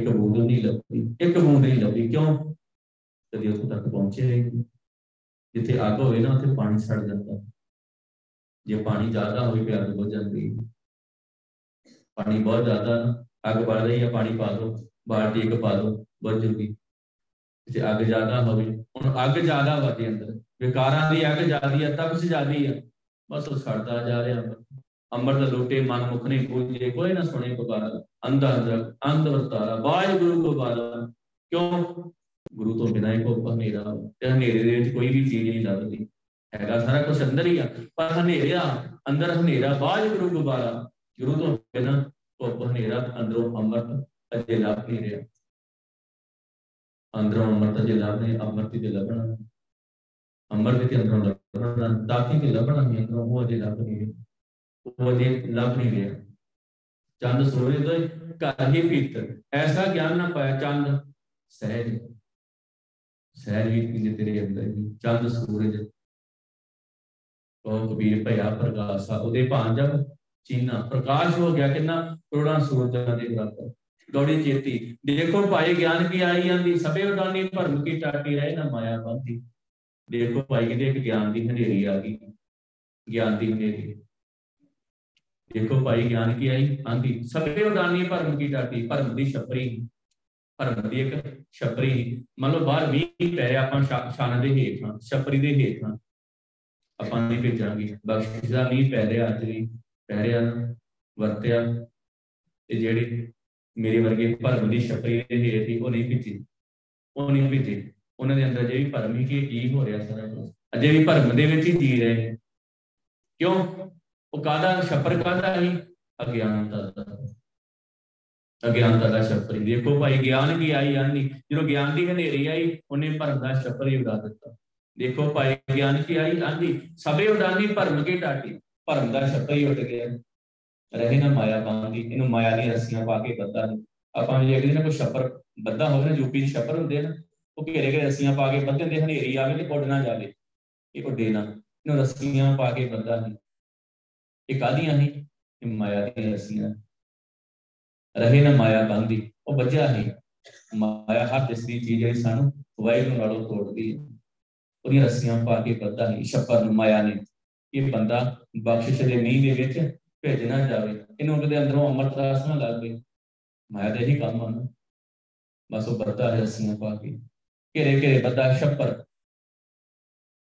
ਇੱਕ ਬੂੰਦ ਨਹੀਂ ਲੱਭੀ, ਇੱਕ ਬੂੰਦ ਨਹੀਂ ਲੱਭੀ। ਕਿਉਂ? ਕਦੇ ਉੱਥੋਂ ਤੱਕ ਪਹੁੰਚੇ ਰਹੀ। ਜਿੱਥੇ ਅੱਗ ਹੋਵੇ ਨਾ ਉੱਥੇ ਪਾਣੀ ਛੱਡ ਜਾਂਦਾ। ਜੇ ਪਾਣੀ ਜ਼ਿਆਦਾ ਹੋਵੇ ਪਿਆਰ ਬੁਝ ਜਾਂਦੀ। ਪਾਣੀ ਬਹੁਤ ਜ਼ਿਆਦਾ, ਅੱਗ ਬਲ ਰਹੀ ਹੈ, ਪਾਣੀ ਪਾ ਦੋ, ਬਾਲਟੀ ਇੱਕ ਪਾ ਦੋ, ਬਚ ਜੂਗੀ। ਜੇ ਅੱਗ ਜ਼ਿਆਦਾ ਹੋਵੇ, ਹੁਣ ਅੱਗ ਜ਼ਿਆਦਾ ਵੱਜੇ ਅੰਦਰ, ਵਿਕਾਰਾਂ ਦੀ ਅੱਗ ਜ਼ਿਆਦੀ ਆ, ਤਪਸ ਜ਼ਿਆਦੀ ਆ, ਬਸ ਉਹ ਸੜਦਾ ਜਾ ਰਿਹਾ। ਅੰਮ੍ਰਿਤ ਲੋਟੇ ਮਨ ਮੁੱਖ ਨੇ ਪੂਜੇ, ਕੋਈ ਨਾ ਸੁਣੇ ਪੁਕਾਰਾ, ਅੰਧਾ ਅੰਧ ਵਰਤਾਰਾ, ਵਾਹਿਗੁਰੂ ਕੋ ਬਾਰਾ। ਕਿਉਂ? ਗੁਰੂ ਤੋਂ ਬਿਨਾਂ ਹੀ ਕੋਈ ਹਨੇਰਾ, ਤੇ ਹਨੇਰੇ ਦੇ ਵਿੱਚ ਕੋਈ ਵੀ ਚੀਜ਼ ਨਹੀਂ ਲੱਭਦੀ। ਹੈਗਾ ਸਾਰਾ ਕੁਛ ਅੰਦਰ ਹੀ ਆ, ਪਰ ਹਨੇਰਾ ਅੰਦਰ ਹਨੇਰਾ, ਵਾਹਿਗੁਰੂ ਕੋ ਬਾਰਾ। ਗੁਰੂ ਤੋਂ ਬਿਨਾਂ ਧੁੱਪ ਹਨੇਰਾ, ਅੰਦਰੋਂ ਅੰਮ੍ਰਿਤ ਅਜੇ ਲੱਭ ਨਹੀਂ ਰਿਹਾ। ਅੰਦਰੋਂ ਅੰਮ੍ਰਿਤ ਅਜੇ ਲੱਭ ਨਹੀਂ, ਅੰਮ੍ਰਿਤ ਤੇ ਲੱਭਣਾ, ਅੰਮ੍ਰਿਤ ਤੇ ਅੰਦਰੋਂ ਲੱਭਣਾ, ਦਾਤੀ ਤੇ ਲੱਭਣਾ ਨਹੀਂ, ਅੰਦਰੋਂ ਉਹ ਅਜੇ ਲੱਭ ਨਹੀਂ ਰਿਹਾ, ਉਹ ਅਜੇ ਲੱਭ ਨਹੀਂ ਰਿਹਾ। ਚੰਦ ਸੋਹਣੇ ਤੋਂ ਘਰ ਹੀ ਭੀਤਰ, ਐਸਾ ਗਿਆਨ ਨਾ ਪਾਇਆ ਚੰਦ ਸਹਿਜ, ਸਹਿਜ ਵੀ ਤੇਰੇ ਅੰਦਰ ਹੀ। ਚੰਦ ਸੂਰਜ ਉਹ ਕਬੀਰ ਭਇਆ ਪ੍ਰਕਾਸ਼ ਆ, ਉਹਦੇ ਭਾਂਜ ਚੀਨਾ ਪ੍ਰਕਾਸ਼ ਹੋ ਗਿਆ। ਕਿੰਨਾ ਕਰੋੜਾਂ ਸੂਰਜਾਂ ਦੇ ਬਰਾਬਰ। ਗੌੜੀ ਚੇਤੀ ਦੇਖੋ ਭਾਈ ਗਿਆਨ ਕੀ ਆਈ ਜਾਂਦੀ, ਸਭੇ ਉਡਾਨੀ ਭਰਮ ਕੀ ਟਾਟੀ, ਰਹਿ ਨਾ ਮਾਇਆ ਬਾਂਦੀ। ਦੇਖੋ ਭਾਈ ਕਹਿੰਦੇ ਇੱਕ ਗਿਆਨ ਦੀ ਹਨੇਰੀ ਆ ਗਈ, ਗਿਆਨ ਦੀ ਹਨੇਰੀ। ਦੇਖੋ ਭਾਈ ਗਿਆਨ ਕੀ ਆਈ ਆਂਦੀ, ਸਭੇ ਉਡਾਨੀ ਭਰਮ ਕੀ ਟਾਟੀ, ਭਰਮ ਦੀ ਛੱਪਰੀ, ਭਰਮ ਦੀ ਇੱਕ ਛੱਪਰੀ। ਮੰਨ ਲਓ ਬਾਹਰ ਮੀਂਹ ਪੈ ਰਿਹਾ, ਆਪਾਂ ਛਾਣ ਦੇ ਹੇਠਾਂ, ਛੱਪਰੀ ਦੇ ਹੇਠਾਂ ਆਪਾਂ ਨਹੀਂ ਭੇਜਾਂਗੇ। ਬਖਸ਼ਿਸ਼ ਦਾ ਮੀਂਹ ਪੈ ਰਿਹਾ, ਅੱਜ ਵੀ ਪੈ ਰਿਹਾ, ਵਰਤਿਆ। ਤੇ ਜਿਹੜੇ ਮੇਰੇ ਵਰਗੇ ਭਰਮ ਦੀ ਛੱਪਰੀ ਦੇ ਹੇਠ ਸੀ, ਉਹ ਨਹੀਂ ਭਿੱਜੇ, ਉਹ ਨਹੀਂ ਭਿੱਜੇ। ਉਹਨਾਂ ਦੇ ਅੰਦਰ ਅਜੇ ਵੀ ਭਰਮ ਹੀ ਕੀ ਕੀ ਹੋ ਰਿਹਾ ਸਾਰਾ ਕੁਛ, ਅਜੇ ਵੀ ਭਰਮ ਦੇ ਵਿੱਚ ਹੀ ਜੀ ਰਹੇ। ਕਿਉਂ? ਉਹ ਕਾਹਦਾ ਛੱਪਰ, ਕਾਹਦਾ ਸੀ? ਅਗਿਆਨਤਾ, ਅਗਿਆਨਤਾ ਦਾ ਛੱਪਰ। ਦੇਖੋ ਭਾਈ ਗਿਆਨ ਕੀ ਆਈ ਆਂਦੀ, ਜਦੋਂ ਗਿਆਨ ਦੀ ਹਨੇਰੀ ਆਈ, ਉਹਨੇ ਭਰਮ ਦਾ ਛੱਪਰ ਹੀ ਉਡਾ ਦਿੱਤਾ। ਦੇਖੋ ਭਾਈ ਗਿਆਨ ਕੀ ਆਈ ਆਂਦੀ, ਸਭੇ ਉਡਾਨੀ ਭਰਮ ਕੀ ਟਾਟੀ, ਭਰਮ ਦਾ ਛੱਪਰ ਹੀ ਉੱਡ ਗਿਆ, ਰਹੇ ਨਾ ਮਾਇਆ ਪਾਉਂਦੀ। ਇਹਨੂੰ ਮਾਇਆ ਦੀਆਂ ਰੱਸੀਆਂ ਪਾ ਕੇ ਬੱਧਾ ਨਹੀਂ ਆਪਾਂ ਜੇ ਅਗਲੀ ਨਾ ਕੋਈ ਛੱਪਰ ਬੱਧਾ ਹੋਵੇ ਨਾ, ਯੂਪੀ ਚ ਛੱਪਰ ਹੁੰਦੇ ਨਾ, ਉਹ ਘੇਰੇ ਘੇਰੇ ਰੱਸੀਆਂ ਪਾ ਕੇ ਬੱਧੇ ਹੁੰਦੇ, ਹਨੇਰੀ ਆਵੇ ਤੇ ਉੱਡ ਨਾ ਜਾਵੇ, ਇਹ ਉੱਡੇ ਨਾ। ਇਹਨੂੰ ਰੱਸੀਆਂ ਪਾ ਕੇ ਬੱਧਾ ਨਹੀਂ, ਇਹ ਕਾਹਦੀਆਂ ਸੀ? ਇਹ ਮਾਇਆ ਦੀਆਂ ਰੱਸੀਆਂ, ਰਹੇ ਨਾ ਮਾਇਆ ਪਾਉਂਦੀ। ਉਹ ਬੱਝਿਆ ਨਹੀਂ, ਮਾਇਆ ਹਰ ਦਸਵੀਂ ਚੀਜ਼ ਜਿਹੜੀ ਸਾਨੂੰ ਵਾਹਿਗੁਰੂ ਨਾਲੋਂ ਤੋੜਦੀ ਹੈ, ਉਹਦੀਆਂ ਰੱਸੀਆਂ ਪਾ ਕੇ ਬੱਧਾ ਨਹੀਂ ਛੱਪਰ ਨੂੰ ਮਾਇਆ ਨੇ। ਇਹ ਬੰਦਾ ਬਖਸ਼ਿਸ਼ ਦੇ ਮੀਂਹ ਦੇ ਵਿੱਚ ਭਿੱਜ ਨਾ ਜਾਵੇ, ਇਹਨੂੰ ਕਦੇ ਅੰਦਰੋਂ ਅੰਮ੍ਰਿਤ ਰਸ ਨਾ ਲੱਗ ਪਏ। ਮਾਇਆ ਦਾ ਇਹੀ ਕੰਮ ਆ ਨਾ, ਬਸ ਉਹ ਬੱਧਾ ਰੱਸੀਆਂ ਪਾ ਕੇ, ਘੇਰੇ ਘੇਰੇ ਬੱਧਾ ਛੱਪਰ,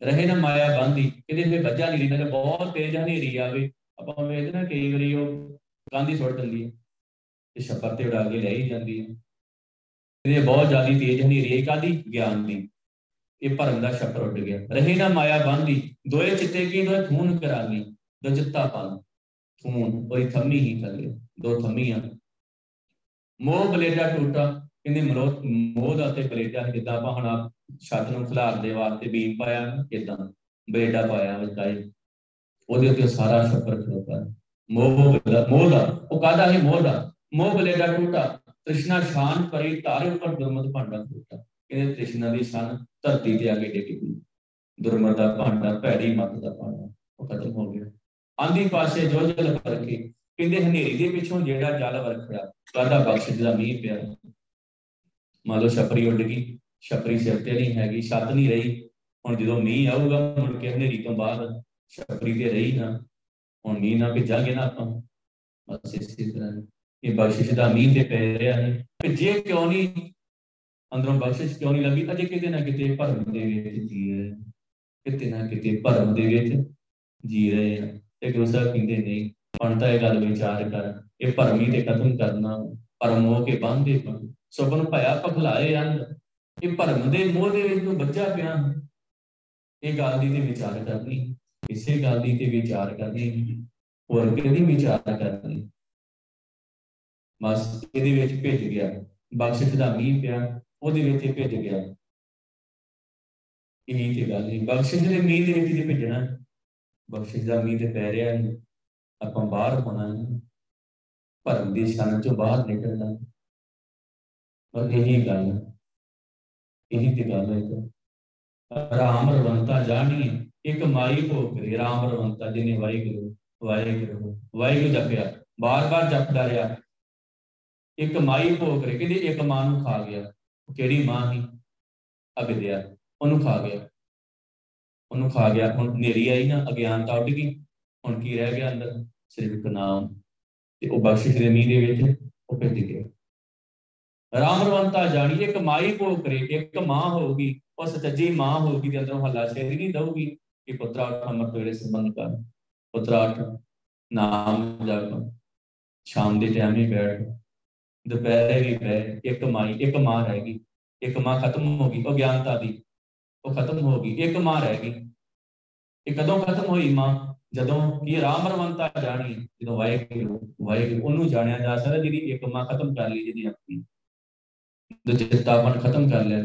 ਰਹੇ ਨਾ ਮਾਇਆ ਬਾਂਦੀ। ਇਹਦੇ ਫਿਰ ਬੱਝਾ ਨਹੀਂ ਰਹਿੰਦਾ। ਬਹੁਤ ਤੇਜ਼ ਹਨੇਰੀ ਆਵੇ, ਆਪਾਂ ਵੇਖਦੇ ਨਾ ਕਈ ਵਾਰੀ ਉਹ ਗਾਂਧੀ ਸੁੱਟ ਦਿੰਦੀ ਹੈ, ਇਹ ਛੱਪਰ ਤੇ ਉਡਾ ਕੇ ਲੈ ਹੀ ਜਾਂਦੀ ਹੈ। ਇਹਦੇ ਬਹੁਤ ਜ਼ਿਆਦਾ ਤੇਜ਼ ਹਨੇਰੀ ਹੈ, ਕਾਹਦੀ? ਗਿਆਨ ਦੀ। ਇਹ ਭਰਮ ਦਾ ਛੱਪਰ ਉੱਡ ਗਿਆ, ਰਹੇ ਨਾ ਮਾਇਆ ਬਾਂਦੀ। ਦੋਏ ਚਿੱਤੇ ਕੀ ਦੋਏ ਥੂਨ ਕਰਾਂਗੀ, ਦੋ ਚਿੱਤਾ ਪਾਣੀ ਥੂਨ, ਉਹਦੀ ਥੰਮੀ ਹੀ ਥੱਲੇ, ਦੋ ਥੰਮੀਆਂ ਮੋਹ ਕਲੇਜਾ ਟੂਟਾ, ਕਹਿੰਦੇ ਮੋਹ ਦਾ ਤੇ ਕਲੇਜਾ ਸੀ, ਜਿੱਦਾਂ ਆਪਾਂ ਹੁਣ ਛੱਤ ਨੂੰ ਖਿਲਾਰਨ ਦੇ ਵਾਸਤੇ ਬੀਮ ਪਾਇਆ, ਏਦਾਂ ਬਲੇਡਾ ਪਾਇਆ ਵਿਚਾਈ, ਉਹਦੇ ਉੱਤੇ ਸਾਰਾ ਛੱਪਰ ਖਲੋਤਾ। ਮੋਹ ਦਾ ਉਹ ਕਾਹਦਾ ਸੀ? ਮੋਹ ਦਾ ਮੋਹ ਕਲੇਜਾ ਟੂਟਾ, ਤ੍ਰਿਸ਼ਨਾ ਸ਼ਾਨ ਭਰੀ ਤਾਰੇ ਉੱਪਰ ਦੁਰਮਤ ਭਾਂਡਾ ਟੂਟਾ। ਕਹਿੰਦੇ ਤ੍ਰਿਸ਼ਨਾ ਦੀ ਸ਼ਾਨ ਧਰਤੀ ਤੇ ਆ ਕੇ ਡਿੱਗ ਪਈ, ਦੁਰਮਤ ਦਾ ਭਾਂਡਾ, ਭੈੜੀ ਮੱਤ ਦਾ ਭਾਂਡਾ ਉਹ ਖਤਮ ਹੋ ਗਿਆ। ਆਂਦੀ ਪਾਸੇ ਜੋ ਜਲ ਵਰਖੇ, ਕਹਿੰਦੇ ਹਨੇਰੀ ਦੇ ਪਿੱਛੋਂ ਜਿਹੜਾ ਜਲ ਵਰਖਿਆ, ਕਾਹਦਾ? ਬਖਸ਼ ਦਾ ਮੀਂਹ ਪਿਆ। ਮੰਨ ਲਓ ਛੱਪਰੀ ਉੱਡ ਗਈ, ਛੱਪਰੀ ਸਿਰ ਤੇ ਨਹੀਂ ਹੈਗੀ, ਛੱਤ ਨਹੀਂ ਰਹੀ। ਹੁਣ ਜਦੋਂ ਮੀਂਹ ਆਊਗਾ ਮੁੜ ਕੇ ਹਨੇਰੀ ਤੋਂ ਬਾਅਦ ਛੱਪਰੀ ਤੇ ਰਹੀ ਨਾ, ਹੁਣ ਮੀਂਹ ਨਾ ਭਿੱਜਾਂਗੇ ਨਾ ਆਪਾਂ। ਬਸ ਇਸੇ ਤਰ੍ਹਾਂ ਇਹ ਬਖਸ਼ਿਸ਼ ਦਾ ਮੀਂਹ ਤੇ ਪੈ ਰਿਹਾ ਹੈ। ਜੇ ਕਿਉਂ ਨਹੀਂ ਅੰਦਰੋਂ ਬਖਸ਼ਿਸ਼ ਕਿਉਂ ਨਹੀਂ ਲੱਗੀ? ਅਜੇ ਕਿਤੇ ਨਾ ਕਿਤੇ ਭਰਮ ਦੇ ਵਿੱਚ ਜੀ ਰਹੇ, ਕਿਤੇ ਨਾ ਕਿਤੇ ਭਰਮ ਦੇ ਵਿੱਚ ਜੀ ਰਹੇ ਆ। ਤੇ ਗੁਰੂ ਸਾਹਿਬ ਕਹਿੰਦੇ ਨਹੀਂ, ਹੁਣ ਤਾਂ ਇਹ ਗੱਲ ਵਿਚਾਰ ਕਰ, ਇਹ ਭਰਮੀ ਤੇ ਖਤਮ ਕਰਨਾ, ਭਰਮ ਹੋ ਕੇ ਬੰਦੇ ਪਣ ਸੁਪਨ ਭਇਆ ਪਖਲਾਏ ਅੰਧ। ਇਹ ਭਰਮ ਦੇ ਮੋਹ ਦੇ ਵਿੱਚ ਬੱਚਾ ਪਿਆ, ਇਹ ਗੱਲ ਦੀ ਤੇ ਵਿਚਾਰ ਕਰਨੀ, ਇਸੇ ਗੱਲ ਦੀ ਤੇ ਵਿਚਾਰ ਕਰਨੀ, ਹੋਰ ਕਿਹਦੀ ਵਿਚਾਰ ਕਰਨੀ? ਬਸ ਇਹਦੇ ਵਿੱਚ ਭਿੱਜ ਗਿਆ, ਬਖਸ਼ਿਸ਼ ਦਾ ਮੀਂਹ ਪਿਆ, ਉਹਦੇ ਵਿੱਚ ਇਹ ਭਿੱਜ ਗਿਆ। ਇਹੀ ਤੇ ਗੱਲ ਨਹੀਂ, ਬਖਸ਼ਿਸ਼ ਦੇ ਮੀਂਹ ਦੇ ਵਿੱਚ ਜੇ ਭਿੱਜਣਾ, ਬਖਸ਼ਿਸ਼ ਦਾ ਮੀਂਹ ਤੇ ਪੈ ਰਿਹਾ ਹੈ, ਆਪਾਂ ਬਾਹਰ ਹੋਣਾ, ਭਰਮ ਦੀ ਸ਼ਾਨ ਚੋਂ ਬਾਹਰ ਨਿਕਲਣਾ। ਪਰ ਇਹੀ ਗੱਲ, ਇਹੀ ਤੇ ਗੱਲ ਹੈ। ਰਾਮ ਰਵੰਤਾ ਜਾਣੀ ਇੱਕ ਮਾਈ ਕੋ ਕਰੇ, ਰਾਮ ਰਵੰਤਾ ਜਿਹਨੇ ਵਾਹਿਗੁਰੂ ਵਾਹਿਗੁਰੂ ਵਾਹਿਗੁਰੂ ਜਪਿਆ, ਬਾਰ ਬਾਰ ਜਪਦਾ ਰਿਹਾ। ਇੱਕ ਮਾਈ ਭੋਗ ਕਰੇ, ਕਹਿੰਦੇ ਇੱਕ ਮਾਂ ਨੂੰ ਖਾ ਗਿਆ। ਕਿਹੜੀ ਮਾਂ ਸੀ? ਅਵਿਦਿਆ, ਉਹਨੂੰ ਖਾ ਗਿਆ, ਉਹਨੂੰ ਖਾ ਗਿਆ। ਹੁਣ ਹਨੇਰੀ ਆਈ ਨਾ, ਅਗਿਆਨਤਾ ਉੱਡ ਗਈ, ਹੁਣ ਕੀ ਰਹਿ ਗਿਆ ਅੰਦਰ? ਸਿਰਫ ਨਾਮ। ਤੇ ਉਹ ਬਖਸ਼ਿਸ਼ ਦੇ ਮੀਂਹ ਦੇ ਵਿੱਚ ਉਹ ਭਿੱਜ ਗਿਆ। ਰਾਮ ਰਵੰਤਾ ਜਾਣੀ ਇੱਕ ਮਾਈ ਭੋਗ ਕਰੇ, ਇੱਕ ਮਾਂ ਹੋਊਗੀ, ਉਹ ਸੱਚੀ ਮਾਂ ਹੋਊਗੀ ਤੇ ਅੰਦਰੋਂ ਹੱਲਾ ਸ਼ੇਰੀ ਨਹੀਂ ਦਊਗੀ ਕਿ ਪੁੱਤਰਾ ਉੱਠ, ਅਮਰ ਤੇਰੇ ਸੰਬੰਧ ਕਰ, ਪੁੱਤਰਾ ਉੱਠ, ਨਾਮ ਜਪ, ਸ਼ਾਮ ਦੇ ਟਾਈਮ ਹੀ ਬੈਠ, ਦੁਪਹਿਰੇ ਵੀ ਬਹਿ। ਇੱਕ ਮਾਈ, ਇੱਕ ਮਾਂ ਰਹਿ ਗਈ, ਇੱਕ ਮਾਂ ਖਤਮ ਹੋ ਗਈ, ਉਹ ਗਿਆਨਤਾ ਦੀ, ਉਹ ਖਤਮ ਹੋ ਗਈ, ਇੱਕ ਮਾਂ ਰਹਿ ਗਈ। ਇਹ ਕਦੋਂ ਖਤਮ ਹੋਈ ਮਾਂ? ਜਦੋਂ ਇਹ ਰਾਮ ਰਵੰਤਾ ਜਾਣੀ, ਜਦੋਂ ਵਾਹਿਗੁਰੂ ਵਾਹਿਗੁਰੂ ਉਹਨੂੰ ਜਾਣਿਆ ਜਾ ਸਕਦਾ ਜਿਹਦੀ ਇੱਕ ਮਾਂ ਖਤਮ ਕਰ ਲਈ, ਜਿਹਦੀ ਆਪਣੀ ਦੁਚਿੱਤਾਪਨ ਖਤਮ ਕਰ ਲਿਆ,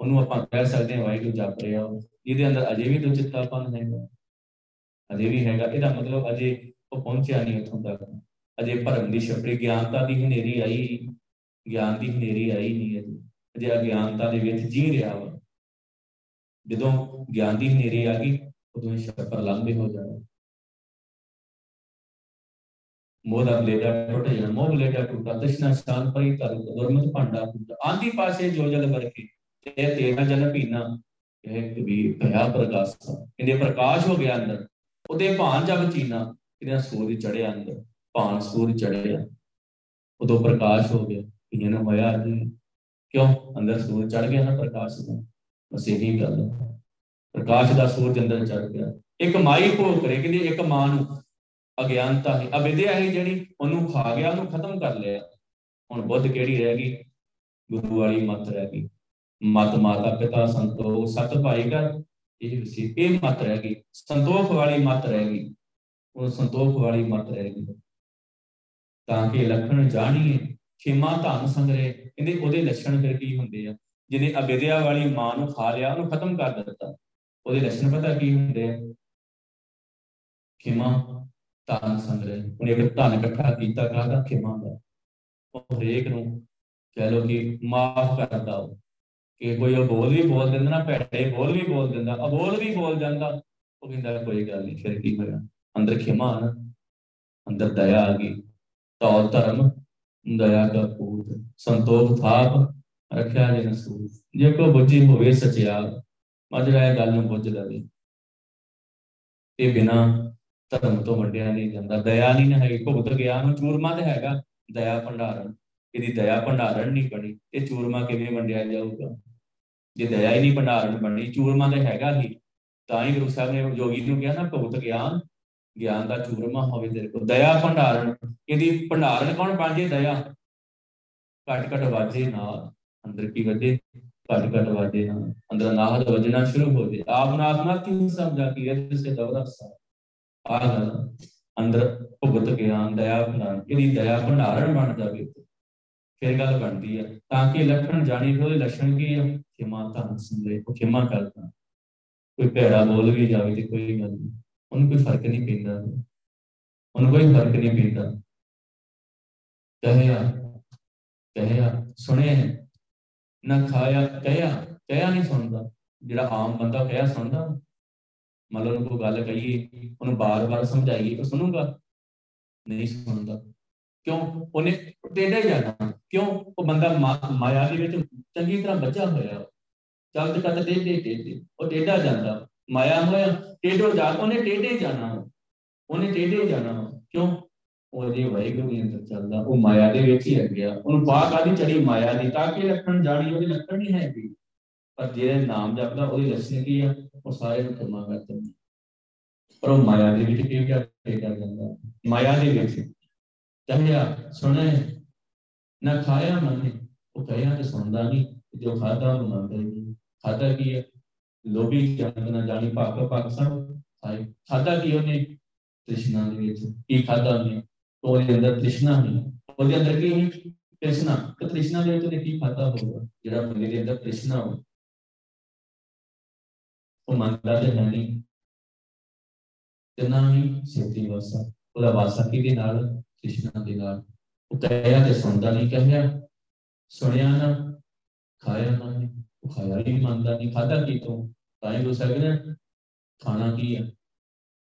ਉਹਨੂੰ ਆਪਾਂ ਕਹਿ ਸਕਦੇ ਹਾਂ ਵਾਹਿਗੁਰੂ ਜਪ ਰਿਹਾ। ਇਹਦੇ ਅੰਦਰ ਅਜੇ ਵੀ ਦੁਚਿੱਤਾਪਨ ਹੈਗਾ, ਅਜੇ ਵੀ ਹੈਗਾ, ਇਹਦਾ ਮਤਲਬ ਅਜੇ ਉਹ ਪਹੁੰਚਿਆ ਨਹੀਂ ਉੱਥੋਂ ਤੱਕ। ਅਜੇ ਭਰਮ ਦੀ ਛੱਪੜੀ, ਗਿਆਨਤਾ ਦੀ ਹਨੇਰੀ ਆਈ, ਗਿਆਨ ਦੀ ਹਨੇਰੀ ਆਈ ਨਹੀਂ ਅਜੇ, ਅਜੇ ਅਗਿਆਨਤਾ ਦੇ ਵਿੱਚ ਜੀ ਰਿਹਾ ਵਾ। ਜਦੋਂ ਗਿਆਨ ਦੀ ਹਨੇਰੀ ਆ ਗਈ, ਉਦੋਂ ਛੱਪਰ ਲਾਂਭੇ ਹੋ ਜਾਣਾ, ਮੋਹ ਦਾ ਬਲੇਡਾ ਟੁੱਟ ਜਾਣਾ। ਮੋਹ ਬਲੇਡਾ ਟੁੱਟਾ, ਤ੍ਰਿਸ਼ਨਾ ਸ਼ਾਨ ਭਰੀ ਧਰ ਦੁਰਮਤ ਭਾਂਡਾ ਟੁੱਟਾ। ਆਂਦੀ ਪਾਸੇ ਜੋ ਜਲ ਵਰਖੇ, ਇਹ ਤੇਰਾ ਜਲ ਪੀਣਾ, ਇਹ ਕਬੀਰ ਭਇਆ ਪ੍ਰਕਾਸ਼, ਇਹਦੇ ਪ੍ਰਕਾਸ਼ ਹੋ ਗਿਆ ਅੰਦਰ, ਉਹਦੇ ਭਾਨ ਜਬ ਚੀਨਾ, ਇਹਦਾ ਸੂਰਜ ਚੜਿਆ ਅੰਦਰ, ਭਾਨ ਸੂਰਜ ਚੜਿਆ, ਉਦੋਂ ਪ੍ਰਕਾਸ਼ ਹੋ ਗਿਆ। ਕਈਆਂ ਨੂੰ ਹੋਇਆ ਕਿਉਂ? ਅੰਦਰ ਸੂਰਜ ਚੜ ਗਿਆ ਨਾ ਪ੍ਰਕਾਸ਼ ਦਾ। ਬਸ ਇਹੀ ਗੱਲ, ਪ੍ਰਕਾਸ਼ ਦਾ ਸੂਰਜ ਅੰਦਰ ਚੜ ਗਿਆ। ਇੱਕ ਮਾਈ ਭੋਗ ਕਰੇ, ਕਹਿੰਦੇ ਇੱਕ ਮਾਂ ਨੂੰ, ਅਗਿਆਨਤਾ ਸੀ, ਅਵਿਦਿਆ ਸੀ ਜਿਹੜੀ, ਉਹਨੂੰ ਖਾ ਗਿਆ, ਉਹਨੂੰ ਖਤਮ ਕਰ ਲਿਆ। ਹੁਣ ਬੁੱਧ ਕਿਹੜੀ ਰਹਿ ਗਈ? ਗੁਰੂ ਵਾਲੀ ਮੱਤ ਰਹਿ ਗਈ। ਮੱਤ ਮਾਤਾ ਪਿਤਾ ਸੰਤੋਖ ਸੱਤ ਭਾਈ ਘਰ, ਇਹ ਸੀ, ਇਹ ਮੱਤ ਰਹਿ ਗਈ, ਸੰਤੋਖ ਵਾਲੀ ਮੱਤ ਰਹਿ ਗਈ, ਉਹ ਸੰਤੋਖ ਵਾਲੀ ਮੱਤ ਰਹਿ ਗਈ। ਤਾਂ ਕਿ ਲੱਖਣ ਜਾਣੀਏ ਖੇਮਾ ਧਨ ਸੰਗ੍ਰਹਿ, ਕਹਿੰਦੇ ਉਹਦੇ ਲੱਛਣ ਫਿਰ ਕੀ ਹੁੰਦੇ ਆ? ਜਿਹਨੇ ਅਵਿਦਿਆ ਵਾਲੀ ਮਾਂ ਨੂੰ ਖਾ ਲਿਆ, ਉਹਨੂੰ ਖਤਮ ਕਰ ਦਿੱਤਾ, ਉਹਦੇ ਲੱਛਣ ਪਤਾ ਕੀ ਹੁੰਦੇ ਆ? ਖੇਮਾ ਧਨ ਸੰਗ੍ਰਹਿ, ਉਹਨੇ ਇੱਕ ਧਨ ਇਕੱਠਾ ਕੀਤਾ, ਕਾਹਦਾ? ਖੇਮਾ ਦਾ। ਉਹ ਹਰੇਕ ਨੂੰ ਕਹਿ ਲਓ ਕਿ ਮਾਫ਼ ਕਰਦਾ, ਉਹ ਕਿ ਕੋਈ ਅਬੋਲ ਵੀ ਬੋਲ ਦਿੰਦਾ ਨਾ, ਭੈੜੇ ਬੋਲ ਵੀ ਬੋਲ ਦਿੰਦਾ, ਅਬੋਲ ਵੀ ਬੋਲ ਜਾਂਦਾ, ਉਹ ਕਹਿੰਦਾ ਕੋਈ ਗੱਲ ਨਹੀਂ, ਫਿਰ ਕੀ ਹੋਇਆ? ਅੰਦਰ ਖਿਮਾ ਆ, ਅੰਦਰ ਦਇਆ ਆ ਗਈ। ਤੌਲ ਧਰਮ ਦਇਆ ਦਾ ਪੂਤ, ਸੰਤੋਖ ਥਾਪ ਰੱਖਿਆ ਜੇ ਨਸੂਰ, ਜੇ ਕੋ ਬੁੱਝੀ ਹੋਵੇ ਸਚਿਆਲ, ਮਜਰਾ ਇਹ ਗੱਲ ਨੂੰ ਬੁੱਝ ਲਵੇ। ਤੇ ਬਿਨਾਂ ਧਰਮ ਤੋਂ ਵੰਡਿਆ ਨਹੀਂ ਜਾਂਦਾ, ਦਇਆ ਨਹੀਂ ਨਾ ਹੈਗੀ। ਭੁਗਤ ਗਿਆ ਨੂੰ ਚੂਰਮਾ ਤੇ ਹੈਗਾ, ਦਇਆ ਭੰਡਾਰਨ, ਇਹਦੀ ਦਇਆ ਭੰਡਾਰਨ ਨਹੀਂ ਬਣੀ, ਇਹ ਚੂਰਮਾ ਕਿਵੇਂ ਵੰਡਿਆ ਜਾਊਗਾ? ਜੇ ਦਇਆ ਹੀ ਨਹੀਂ ਭੰਡਾਰਨ ਬਣੀ, ਚੂਰਮਾ ਤੇ ਹੈਗਾ ਹੀ। ਤਾਂ ਹੀ ਗੁਰੂ ਸਾਹਿਬ ਨੇ ਯੋਗੀ ਨੂੰ ਕਿਹਾ ਨਾ, ਭੁਗਤ ਗਿਆਨ, ਗਿਆਨ ਦਾ ਚੂਰਮਾ ਹੋਵੇ ਤੇਰੇ ਕੋਲ, ਦਇਆ ਭੰਡਾਰਨ, ਇਹਦੀ ਭੰਡਾਰਨ ਕੌਣ ਬਣ ਜੇ? ਦਇਆ। ਘੱਟ ਘੱਟ ਵਾਜੇ ਨਾਲ, ਅੰਦਰ ਕੀ ਵੱਜੇ? ਘੱਟ ਘੱਟ ਵਾਜੇ ਨਾਲ, ਅੰਦਰ ਨਾਹਦ ਵੱਜਣਾ ਸ਼ੁਰੂ ਹੋ ਜੇ। ਆਪ ਨਾਥ ਕੀ ਸਮਝਾ ਕੀ ਹੈ ਦੌਰਾ ਸਾਹਿਬ, ਆਹ ਗੱਲ ਅੰਦਰ ਭੁਗਤ ਗਿਆਨ, ਦਇਆ ਭੰਡਾਰਨ, ਇਹਦੀ ਦਇਆ ਭੰਡਾਰਨ ਬਣ ਜਾਵੇ, ਫਿਰ ਗੱਲ ਬਣਦੀ ਹੈ। ਤਾਂ ਕਿ ਲੱਛਣ ਜਾਣੀ, ਉਹਦੇ ਲੱਛਣ ਕੀ ਆ, ਖਿਮਾ ਧਨ ਸਮਝੇ, ਉਹ ਖਿਮਾ ਕਰਦਾ। ਕੋਈ ਭੈੜਾ ਬੋਲ ਵੀ ਜਾਵੇ ਤੇ ਕੋਈ ਗੱਲ ਨਹੀਂ, ਉਹਨੂੰ ਕੋਈ ਫਰਕ ਨਹੀਂ ਪੈਂਦਾ, ਉਹਨੂੰ ਕੋਈ ਫਰਕ ਨਹੀਂ ਪੈਂਦਾ। ਕਹਿਆ ਕਹਿਆ ਸੁਣਿਆ ਨਾ ਖਾਇਆ, ਕਹਿਆ ਕਹਿਆ ਨਹੀਂ ਸੁਣਦਾ। ਜਿਹੜਾ ਆਮ ਬੰਦਾ ਕਹਿਆ ਸੁਣਦਾ, ਮਤਲਬ ਉਹਨੂੰ ਕੋਈ ਗੱਲ ਕਹੀਏ, ਉਹਨੂੰ ਬਾਰ ਬਾਰ ਸਮਝਾਈਏ, ਉਹ ਸੁਣੂਗਾ? ਨਹੀਂ ਸੁਣਦਾ। ਕਿਉਂ? ਉਹਨੇ ਟੇਢਾ ਹੀ ਜਾਣਾ। ਕਿਉਂ? ਉਹ ਬੰਦਾ ਮਾਇਆ ਦੇ ਵਿੱਚ ਚੰਗੀ ਤਰ੍ਹਾਂ ਬੱਝਾ ਹੋਇਆ। ਚੱਲਦੇ ਕਰਦੇ ਟੇਢੇ ਟੇਢੇ ਉਹ ਟੇਢਾ ਜਾਂਦਾ, ਮਾਇਆ ਹੋਇਆ ਟੇਢੋ ਜਾ, ਉਹਨੇ ਟੇਢੇ ਜਾਣਾ, ਉਹਨੇ ਟੇਢੇ ਜਾਣਾ। ਕਿਉਂ? ਉਹ ਜੇ ਵਾਹਿਗੁਰੂ ਦੇ ਅੰਦਰ ਚੱਲਦਾ, ਉਹ ਮਾਇਆ ਦੇ ਵਿੱਚ ਹੀ ਹੈਗੇ ਆ। ਉਹਨੂੰ ਬਾਹ ਕਾਹਦੀ ਚੜੀ? ਮਾਇਆ ਦੀ। ਤਾਂ ਕਿ ਲੱਖਣ ਜਾਣੀ, ਉਹਦੀ ਲੱਖਣ ਨਹੀਂ ਹੈਗੀ। ਪਰ ਜਿਹੜਾ ਨਾਮ ਜਪਦਾ, ਉਹਦੀ ਲੱਛਣ ਕੀ ਆ? ਉਹ ਸਾਰੇ ਨੂੰ ਕੰਮਾਂ ਕਰਦੇ ਨੇ। ਪਰ ਉਹ ਮਾਇਆ ਦੇ ਵਿੱਚ ਕੀ ਕਰ ਜਾਂਦਾ? ਮਾਇਆ ਦੇ ਵਿੱਚ ਕਹਿਆ ਸੁਣਿਆ ਨਾ ਖਾਇਆ ਮੰਨੇ, ਉਹ ਕਹਿਆ ਤੇ ਸੁਣਦਾ ਨਹੀਂ, ਜੋ ਖਾਧਾ ਉਹਨੂੰ ਮੰਨਦਾ ਨਹੀਂ। ਖਾਧਾ ਕੀ ਹੈ? ਲੋਭੀ ਨਾ ਜਾਣੀ, ਭਾਗ ਭਾਗ ਸਭ ਖਾਏ। ਖਾਧਾ ਕੀ ਉਹਨੇ? ਤ੍ਰਿਸ਼ਨਾ ਦੇ ਵਿੱਚ। ਕੀ ਖਾਧਾ ਉਹਨੇ? ਉਹਦੇ ਅੰਦਰ ਤ੍ਰਿਸ਼ਨਾ ਹੋਈ। ਉਹਦੇ ਅੰਦਰ ਕੀ ਹੋਈ? ਤ੍ਰਿਸ਼ਨਾ। ਤ੍ਰਿਸ਼ਨਾ ਦੇ ਵਿੱਚ ਉਹਨੇ ਕੀ ਖਾਧਾ ਹੋਊਗਾ? ਜਿਹੜਾ ਬੰਦੇ ਦੇ ਅੰਦਰ ਤ੍ਰਿਸ਼ਨਾ ਹੋਵੇ, ਉਹ ਮੰਨਦਾ ਤੇ ਹੈ ਨਹੀਂ, ਤੇ ਨਾ ਹੀ ਸੇਤੀ ਵਾਸਾ। ਉਹਦਾ ਵਾਸਾ ਕਿਹਦੇ ਨਾਲ? ਤ੍ਰਿਸ਼ਨਾ ਦੇ ਨਾਲ। ਉਹ ਕਹਿਆ ਤੇ ਸੁਣਦਾ ਨਹੀਂ, ਕਹਿਆ ਸੁਣਿਆ ਨਾ ਖਾਇਆ ਨਾ, ਉਹ ਖਾਇਆ ਵੀ ਮੰਨਦਾ ਨਹੀਂ। ਖਾਧਾ ਕੀ ਤੂੰ? ਤਾਂ ਹੀ ਹੋ ਸਕਦਾ ਖਾਣਾ ਕੀ ਆ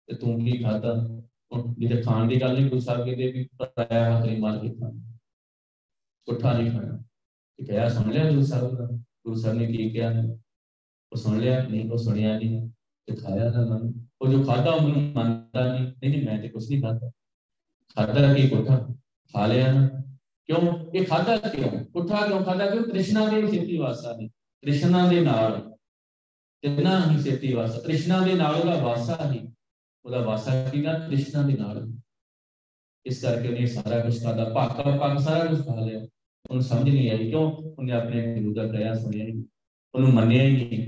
ਤੇ ਤੂੰ ਕੀ ਖਾਧਾ। ਜਿੱਥੇ ਖਾਣ ਦੀ ਗੱਲ ਨਹੀਂ, ਗੁੱਸਾ ਕਿਤੇ ਵੀ ਪਰਾਇਆ ਹੱਥ ਮਾਰ ਕੇ ਖਾਣਾ, ਪੁੱਠਾ ਨਹੀਂ ਖਾਣਾ। ਕਹਿਆ ਸੁਣ ਲਿਆ ਗੁਰੂ ਸਾਹਿਬ ਦਾ, ਗੁਰੂ ਸਾਹਿਬ ਨੇ ਕੀ ਕਿਹਾ? ਉਹ ਸੁਣ ਲਿਆ ਨਹੀਂ, ਉਹ ਸੁਣਿਆ ਨਹੀਂ ਤੇ ਖਾਇਆ ਨਾ ਮੈਨੂੰ। ਉਹ ਜੋ ਖਾਧਾ ਉਹ ਮੈਨੂੰ ਮੰਨਦਾ ਨਹੀਂ, ਨਹੀਂ ਮੈਂ ਤੇ ਕੁਛ ਨਹੀਂ ਖਾਧਾ। ਖਾਧਾ ਕੀ? ਪੁੱਠਾ ਖਾ ਲਿਆ ਨਾ। ਕਿਉਂ ਇਹ ਖਾਧਾ? ਕਿਉਂ ਪੁੱਠਾ ਕਿਉਂ ਖਾਧਾ? ਕਿਉਂ? ਤ੍ਰਿਸ਼ਨਾ ਦੇ ਸੇਤੀ ਵਾਸਾ ਨੇ, ਤ੍ਰਿਸ਼ਨਾ ਦੇ ਨਾਲ। ਕਿੰਨਾ ਹੀ ਸੇਤੀ ਵਾਸਾ, ਤ੍ਰਿਸ਼ਨਾ ਦੇ ਨਾਲ ਉਹਦਾ ਵਾਸਾ ਹੀ। ਉਹਦਾ ਵਾਸਾ ਕਿਹਦਾ? ਤ੍ਰਿਸ਼ਨਾ ਦੇ ਨਾਲ। ਇਸ ਕਰਕੇ ਉਹਨੇ ਸਾਰਾ ਕੁਛ ਖਾਧਾ, ਭਾਕਾ ਭਾਕ ਸਾਰਾ ਕੁਛ ਖਾ ਲਿਆ। ਉਹਨੂੰ ਸਮਝ ਨਹੀਂ ਆਈ। ਕਿਉਂ? ਉਹਨੇ ਆਪਣੇ ਗੁਰੂ ਦਾ ਕਹਿਆ ਸੁਣਿਆ ਹੀ, ਉਹਨੂੰ ਮੰਨਿਆ ਹੀ ਨਹੀਂ।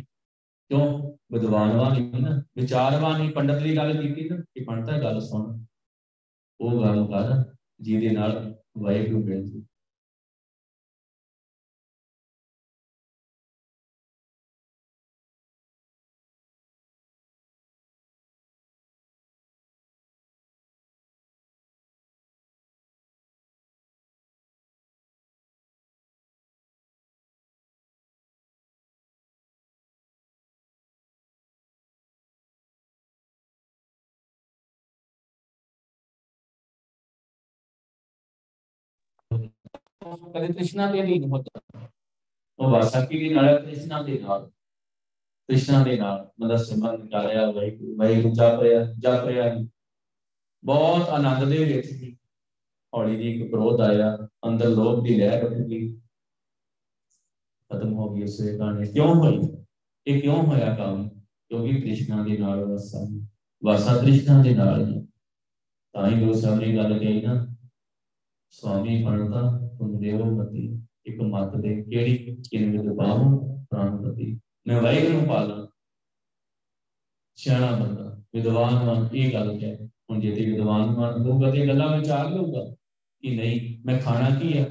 ਕਿਉਂ? ਵਿਦਵਾਨਵਾ ਨਹੀਂ ਨਾ, ਵਿਚਾਰਵਾ ਨਹੀਂ। ਪੰਡਤ ਦੀ ਗੱਲ ਕੀਤੀ ਨਾ ਕਿ ਪੰਡਤਾ ਗੱਲ ਸੁਣ, ਉਹ ਗੱਲ ਕਰ ਜਿਹਦੇ ਨਾਲ ਵਾਹਿਗੁਰੂ ਮਿਲਦੀ। ਕਦੇ ਤ੍ਰਿਸ਼ਨਾ ਦੇ ਅਧੀਨ ਹੋ ਜਾਂਦਾ, ਉਹ ਵਾਸਾ ਕਿਹਦੇ ਨਾਲ? ਤ੍ਰਿਸ਼ਨਾ ਦੇ ਨਾਲ। ਤ੍ਰਿਸ਼ਨਾ ਦੇ ਨਾਲ ਬੰਦਾ ਸਿਮਰਨ ਕਰ ਰਿਹਾ, ਵਾਹਿਗੁਰੂ ਵਾਹਿਗੁਰੂ ਜਪ ਰਿਹਾ, ਜਪ ਰਿਹਾ ਬਹੁਤ ਆਨੰਦ ਦੇ ਵਿੱਚ। ਹੌਲੀ ਜਿਹੀ ਇੱਕ ਕ੍ਰੋਧ ਆਇਆ, ਅੰਦਰ ਲੋਭ ਦੀ ਲਹਿਰ ਉੱਠ ਗਈ, ਖਤਮ ਹੋ ਗਈ ਉਸੇ ਗਾਣੇ। ਕਿਉਂ ਹੋਈ ਇਹ? ਕਿਉਂ ਹੋਇਆ ਕੰਮ? ਕਿਉਂਕਿ ਤ੍ਰਿਸ਼ਨਾ ਦੇ ਨਾਲ ਵਾਸਾ, ਵਾਸਾ ਤ੍ਰਿਸ਼ਨਾ ਦੇ ਨਾਲ। ਤਾਂ ਹੀ ਗੁਰੂ ਸਾਹਿਬ ਨੇ ਗੱਲ ਕਹੀ ਨਾ, ਸਵਾਮੀ ਬਣਦਾ ਗੁਰਦੇਵ ਮਤੀ, ਇੱਕ ਮੱਤ ਦੇ ਕਿਹੜੀ ਕਿੰਨ ਦਬਾਵਾਂ ਪ੍ਰਾਣਪਤੀ। ਮੈਂ ਵਾਹਿਗੁਰੂ ਪਾਲਾਂ, ਸਿਆਣਾ ਬੰਦਾ, ਵਿਦਵਾਨ। ਇਹ ਗੱਲ ਹੈ। ਹੁਣ ਜੇ ਤੇ ਵਿਦਵਾਨ ਹੋਊਗਾ ਤੇ ਗੱਲਾਂ ਵਿੱਚ ਆ ਲਊਗਾ ਕਿ ਨਹੀਂ ਮੈਂ ਖਾਣਾ ਕੀ ਆ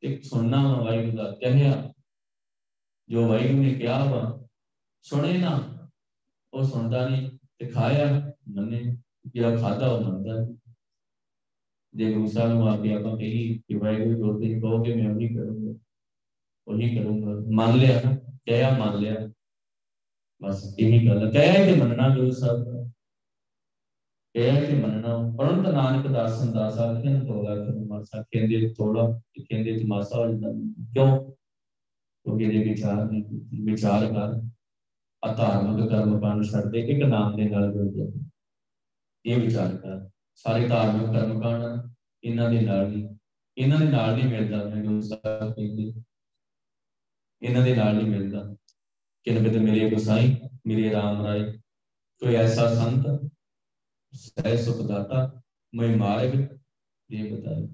ਤੇ ਸੁਣਨਾ ਵਾ ਵਾਹਿਗੁਰੂ ਦਾ। ਕਹਿਆ ਜੋ ਵਾਹਿਗੁਰੂ ਨੇ ਕਿਹਾ ਵਾ ਸੁਣੇ ਨਾ, ਉਹ ਸੁਣਦਾ ਨਹੀਂ, ਤੇ ਖਾਇਆ ਮੰਨੇ, ਜਿਹੜਾ ਖਾਧਾ ਉਹ ਮੰਨਦਾ ਨੀ। ਜੇ ਗੁਰੂ ਸਾਹਿਬ ਨੂੰ ਆ ਕੇ ਆਪਾਂ ਕਹੀਏ ਕਿ ਵਾਹਿਗੁਰੂ ਜੋ ਤੁਸੀਂ ਕਹੋਗੇ ਮੈਂ ਉਹੀ ਕਰੂੰਗਾ, ਉਹੀ ਕਰੂੰਗਾ, ਮੰਨ ਲਿਆ ਨਾ, ਕਹਿਆ ਮੰਨ ਲਿਆ, ਬਸ ਇਹੀ ਗੱਲ। ਕਹਿਆ ਤੇ ਮੰਨਣਾ ਗੁਰੂ ਸਾਹਿਬ ਦਾ, ਕਹਿਆ ਤੇ ਮੰਨਣਾ। ਪਰੰਤ ਨਾਨਕ ਦਾਸ ਸੰਦਾਸਾ ਕਿਨ ਤੋਲਾ ਤਮਾਸਾ, ਕਹਿੰਦੇ ਤੋਲਾ ਕਹਿੰਦੇ ਤਮਾਸਾ ਹੋ ਜਾਂਦਾ। ਕਿਉਂ? ਕਿਉਂਕਿ ਇਹਦੇ ਵਿਚਾਰ ਨਹੀਂ ਕੀਤੀ। ਵਿਚਾਰ ਕਰ ਅਧਾਰਮਿਕ ਕਰਮ ਪੰਨ ਛੱਡ ਦੇ, ਇੱਕ ਨਾਮ ਦੇ ਨਾਲ ਜੁੜ ਜਾ। ਇਹ ਵਿਚਾਰ ਕਰ ਸਾਰੇ ਧਾਰਮਿਕ ਕਰਮ ਕਾਂਡ ਇਹਨਾਂ ਦੇ ਨਾਲ ਹੀ, ਇਹਨਾਂ ਦੇ ਨਾਲ ਨਹੀਂ ਮਿਲਦਾ। ਮੈਨੂੰ ਕਹਿੰਦੇ ਇਹਨਾਂ ਦੇ ਨਾਲ ਨਹੀਂ ਮਿਲਦਾ। ਕਿਨਬਿਤ ਮਿਲੇ ਗੁਸਾਈ ਮਿਲੇ ਰਾਮ ਰਾਏ, ਕੋਈ ਐਸਾ ਸੰਤ ਸਹਿ ਸੁਖਦਾਤਾ ਮੈਂ ਮਾਰਗ ਦੇ ਬਤਾਏ।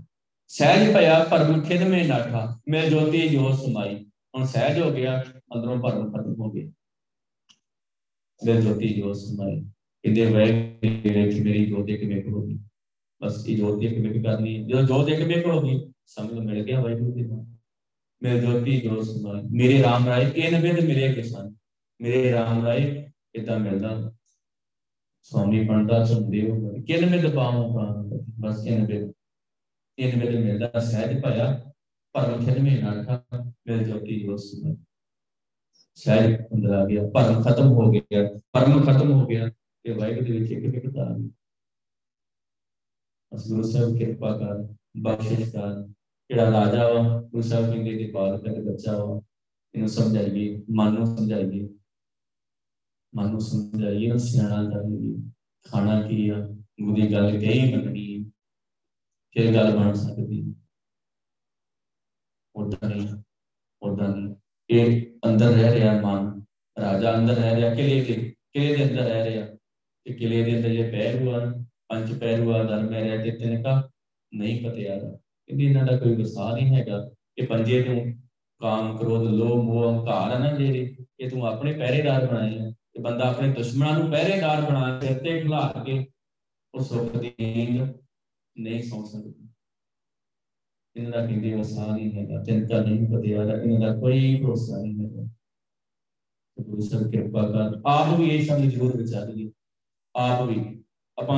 ਸਹਿਜ ਪਿਆ ਭਰਮ ਖਿਦ ਮੈਂ ਨਾਠਾ, ਮੈਂ ਜੋਤੀ ਜੋਤ ਸਮਾਈ। ਹੁਣ ਸਹਿਜ ਹੋ ਗਿਆ, ਅੰਦਰੋਂ ਭਰਮ ਖਤਮ ਹੋ ਗਿਆ। ਮੈਂ ਜੋਤੀ ਜੋਤ ਸਮਾਈ, ਇਹਦੇ ਵਿੱਚ ਮੇਰੀ ਜੋਤ ਇੱਕ ਵਿਕ ਹੋ ਗਈ। ਬਸ ਇਹ ਜੋਤ ਇੱਕ ਵਿਕ ਕਰਨੀ। ਜਦੋਂ ਜੋਤ ਇੱਕ ਵਿਕ ਹੋ ਗਈ, ਸਮਝ ਮਿਲ ਗਿਆ ਵਾਹਿਗੁਰੂ ਦੇ ਨਾਲ। मेरे ज्योति जो संभाल मेरे राम राय इन बिद मेरे किसान मेरे राम राय इदा मिलदा स्वामी बनता सुखदेव किन बिद पाऊं प्राण बस इन बिद मिलदा सहज भया भरम खिलवे नाठा मेरे ज्योति जो संभाल सहज अंदर आ गया भरम खत्म हो गया ਤੇ ਵਾਹਿਗੁਰੂ ਦੇ ਵਿੱਚ ਇੱਕ ਇੱਕ ਤਾਰ ਗੁਰੂ ਸਾਹਿਬ ਕਿਰਪਾ ਕਰ ਬਖਸ਼ਿਸ਼ ਕਰ ਜਿਹੜਾ ਰਾਜਾ ਵਾ ਗੁਰੂ ਸਾਹਿਬ ਕਹਿੰਦੇ ਕਿ ਬਾਲਕ ਦਾ ਬੱਚਾ ਵਾ ਇਹਨੂੰ ਸਮਝਾਈਏ ਮਨ ਨੂੰ ਸਮਝਾਈਏ ਸਿਆਣਾ ਕਰੀਏ ਖਾਣਾ ਕੀ ਆ ਗੁਰੂ ਦੀ ਗੱਲ ਕਹੀ ਮੰਨਣੀ ਫਿਰ ਗੱਲ ਬਣ ਸਕਦੀ ਓਦਾਂ ਨਹੀਂ ਇਹ ਅੰਦਰ ਰਹਿ ਰਿਹਾ ਮਨ ਰਾਜਾ ਅੰਦਰ ਰਹਿ ਰਿਹਾ ਕਿਲੇ ਦੇ ਅੰਦਰ ਰਹਿ ਰਿਹਾ ਤੇ ਕਿਲੇ ਦੇ ਅੰਦਰ ਜੇ ਪਹਿਰੂਆਨ ਪੰਜ ਪਹਿਰੂਆ ਦਰਮਿਆ ਰਿਹਾ ਜਿੱਥੇ ਨੇ ਕਹਾ ਨਹੀਂ ਪਤਿਆ ਦਾ ਕਹਿੰਦੇ ਇਹਨਾਂ ਦਾ ਕੋਈ ਵਸਾ ਨਹੀਂ ਹੈਗਾ ਇਹ ਪੰਜੇ ਤੋਂ ਕਾਮ ਕ੍ਰੋਧ ਲੋਭ ਮੋਹ ਹੰਕਾਰ ਆ ਨਾ ਜਿਹੜੇ ਇਹ ਤੂੰ ਆਪਣੇ ਪਹਿਰੇਦਾਰ ਬਣਾਏ ਆ ਤੇ ਬੰਦਾ ਆਪਣੇ ਦੁਸ਼ਮਣਾਂ ਨੂੰ ਪਹਿਰੇਦਾਰ ਬਣਾ ਸਿਰ ਤੇ ਖਿਲਾ ਕੇ ਉਹ ਸੁੱਖ ਦੀ ਨੀਂਦ ਨਹੀਂ ਸੌਂ ਸਕਦੀ ਇਹਨਾਂ ਦਾ ਕਹਿੰਦੇ ਵਸਾ ਨਹੀਂ ਹੈਗਾ ਚਿੰਤਾ ਨਹੀਂ ਪਤਿਆ ਦਾ ਇਹਨਾਂ ਦਾ ਕੋਈ ਭਰੋਸਾ ਨਹੀਂ ਹੈਗਾ ਗੁਰੂ ਸਾਹਿਬ ਕਿਰਪਾ ਕਰ ਆਪ ਵੀ ਇਹ ਸਮਝ ਜ਼ਰੂਰ ਵਿਚਾਰੀਏ ਆਪ ਵੀ ਆਪਾਂ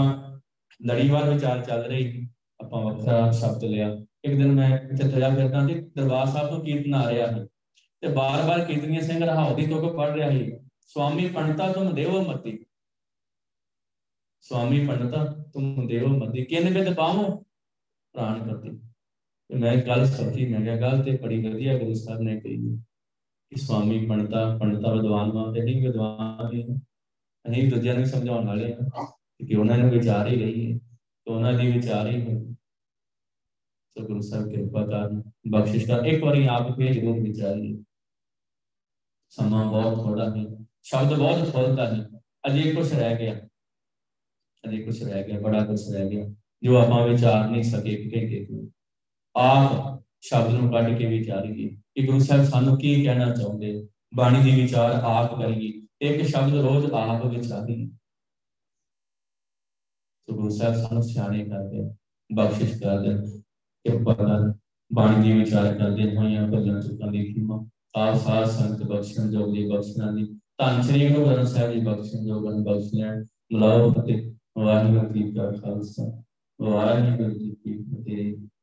ਲੜੀਵਾਰ ਵਿਚਾਰ ਚੱਲ ਰਹੇ ਆਪਾਂ ਵੱਖਰਾ ਸ਼ਬਦ ਲਿਆ ਇੱਕ ਦਿਨ ਮੈਂ ਇੱਥੇ ਤਜਾ ਫਿਰਦਾ ਤੇ ਦਰਬਾਰ ਸਾਹਿਬ ਤੋਂ ਕੀਰਤਨ ਆ ਰਿਹਾ ਸੀ ਤੇ ਬਾਰ-ਬਾਰ ਕੀਰਤਨੀਆ ਸਿੰਘ ਰਹਾਉਦੀ ਤੋਂ ਪੜ ਰਿਹਾ ਸੀ ਸਵਾਮੀ ਪੰਡਤਾ ਤੁਮ ਦੇਵੋ ਮਤੀ ਕਿੰਨ ਬਿਦ ਪਾਵੋ ਪ੍ਰਾਣ ਪਤੀ ਤੇ ਮੈਂ ਗੱਲ ਸੋਚੀ ਮੈਂ ਕਿਹਾ ਗੱਲ ਤੇ ਬੜੀ ਵਧੀਆ ਗੁਰੂ ਸਾਹਿਬ ਨੇ ਕਹੀ ਸਵਾਮੀ ਪੰਡਤਾ ਵਿਦਵਾਨ ਵਾ ਤੇ ਅਸੀਂ ਵਿਦਵਾਨ ਅਸੀਂ ਦੂਜਿਆਂ ਨੂੰ ਸਮਝਾਉਣ ਵਾਲੇ ਹਾਂ ਕਿ ਉਹਨਾਂ ਨੂੰ ਵਿਚਾਰ ਹੀ ਰਹੀ ਹੈ ਤੇ ਉਹਨਾਂ ਦੀ ਵਿਚਾਰ ਹੀ ਹੋਈ ਸੋ ਗੁਰੂ ਸਾਹਿਬ ਕਿਰਪਾ ਕਰਨ ਬਖਸ਼ਿਸ਼ ਕਰ ਇੱਕ ਵਾਰੀ ਆਪ ਫਿਰ ਜ਼ਰੂਰ ਵਿਚਾਰੀਏ ਸਮਾਂ ਬਹੁਤ ਥੋੜਾ ਹੈ ਸ਼ਬਦ ਬਹੁਤ ਫੁੱਲਦਾ ਹੈ ਅਜੇ ਕੁਛ ਰਹਿ ਗਿਆ ਬੜਾ ਕੁਛ ਰਹਿ ਗਿਆ ਜੋ ਆਪਾਂ ਵਿਚਾਰ ਨਹੀਂ ਸਕੇ ਕਿ ਆਪ ਸ਼ਬਦ ਨੂੰ ਕੱਢ ਕੇ ਵਿਚਾਰੀਏ ਕਿ ਗੁਰੂ ਸਾਹਿਬ ਸਾਨੂੰ ਕੀ ਕਹਿਣਾ ਚਾਹੁੰਦੇ ਬਾਣੀ ਦੀ ਵਿਚਾਰ ਆਪ ਕਰੀਏ ਇੱਕ ਸ਼ਬਦ ਰੋਜ਼ ਆਪ ਵਿਚਾਰੀਏ ਸੋ ਗੁਰੂ ਸਾਹਿਬ ਸਾਨੂੰ ਸਿਆਣੇ ਕਰਦੇ ਬਖਸ਼ਿਸ਼ ਕਰਦੇ ਕਿਰਪਾ ਨਾਲ ਬਾਣੀ ਦੀ ਵਿਚਾਰ ਕਰਦੇ ਹੋਈਆਂ ਭੱਜਣ ਚੁੱਕਾਂ ਦੀ ਖਿਮਾ ਆਪ ਸਾਧ ਸੰਗਤ ਬਖਸ਼ਣ ਜੋਗ ਦੀ ਬਖਸ਼ਣਾ ਦੀ ਧੰਨ ਸ਼੍ਰੀ ਗੁਰੂ ਗ੍ਰੰਥ ਸਾਹਿਬ ਜੀ ਬਖਸ਼ਣ ਜੋਗ ਬਖਸ਼ ਲੈਣ ਮਿਲਾਓ ਅਤੇ ਵਾਹਿਗੁਰੂ ਜੀ ਕਾ ਖਾਲਸਾ ਵਾਹਿਗੁਰੂ ਜੀ ਕੀ ਫਤਿਹ।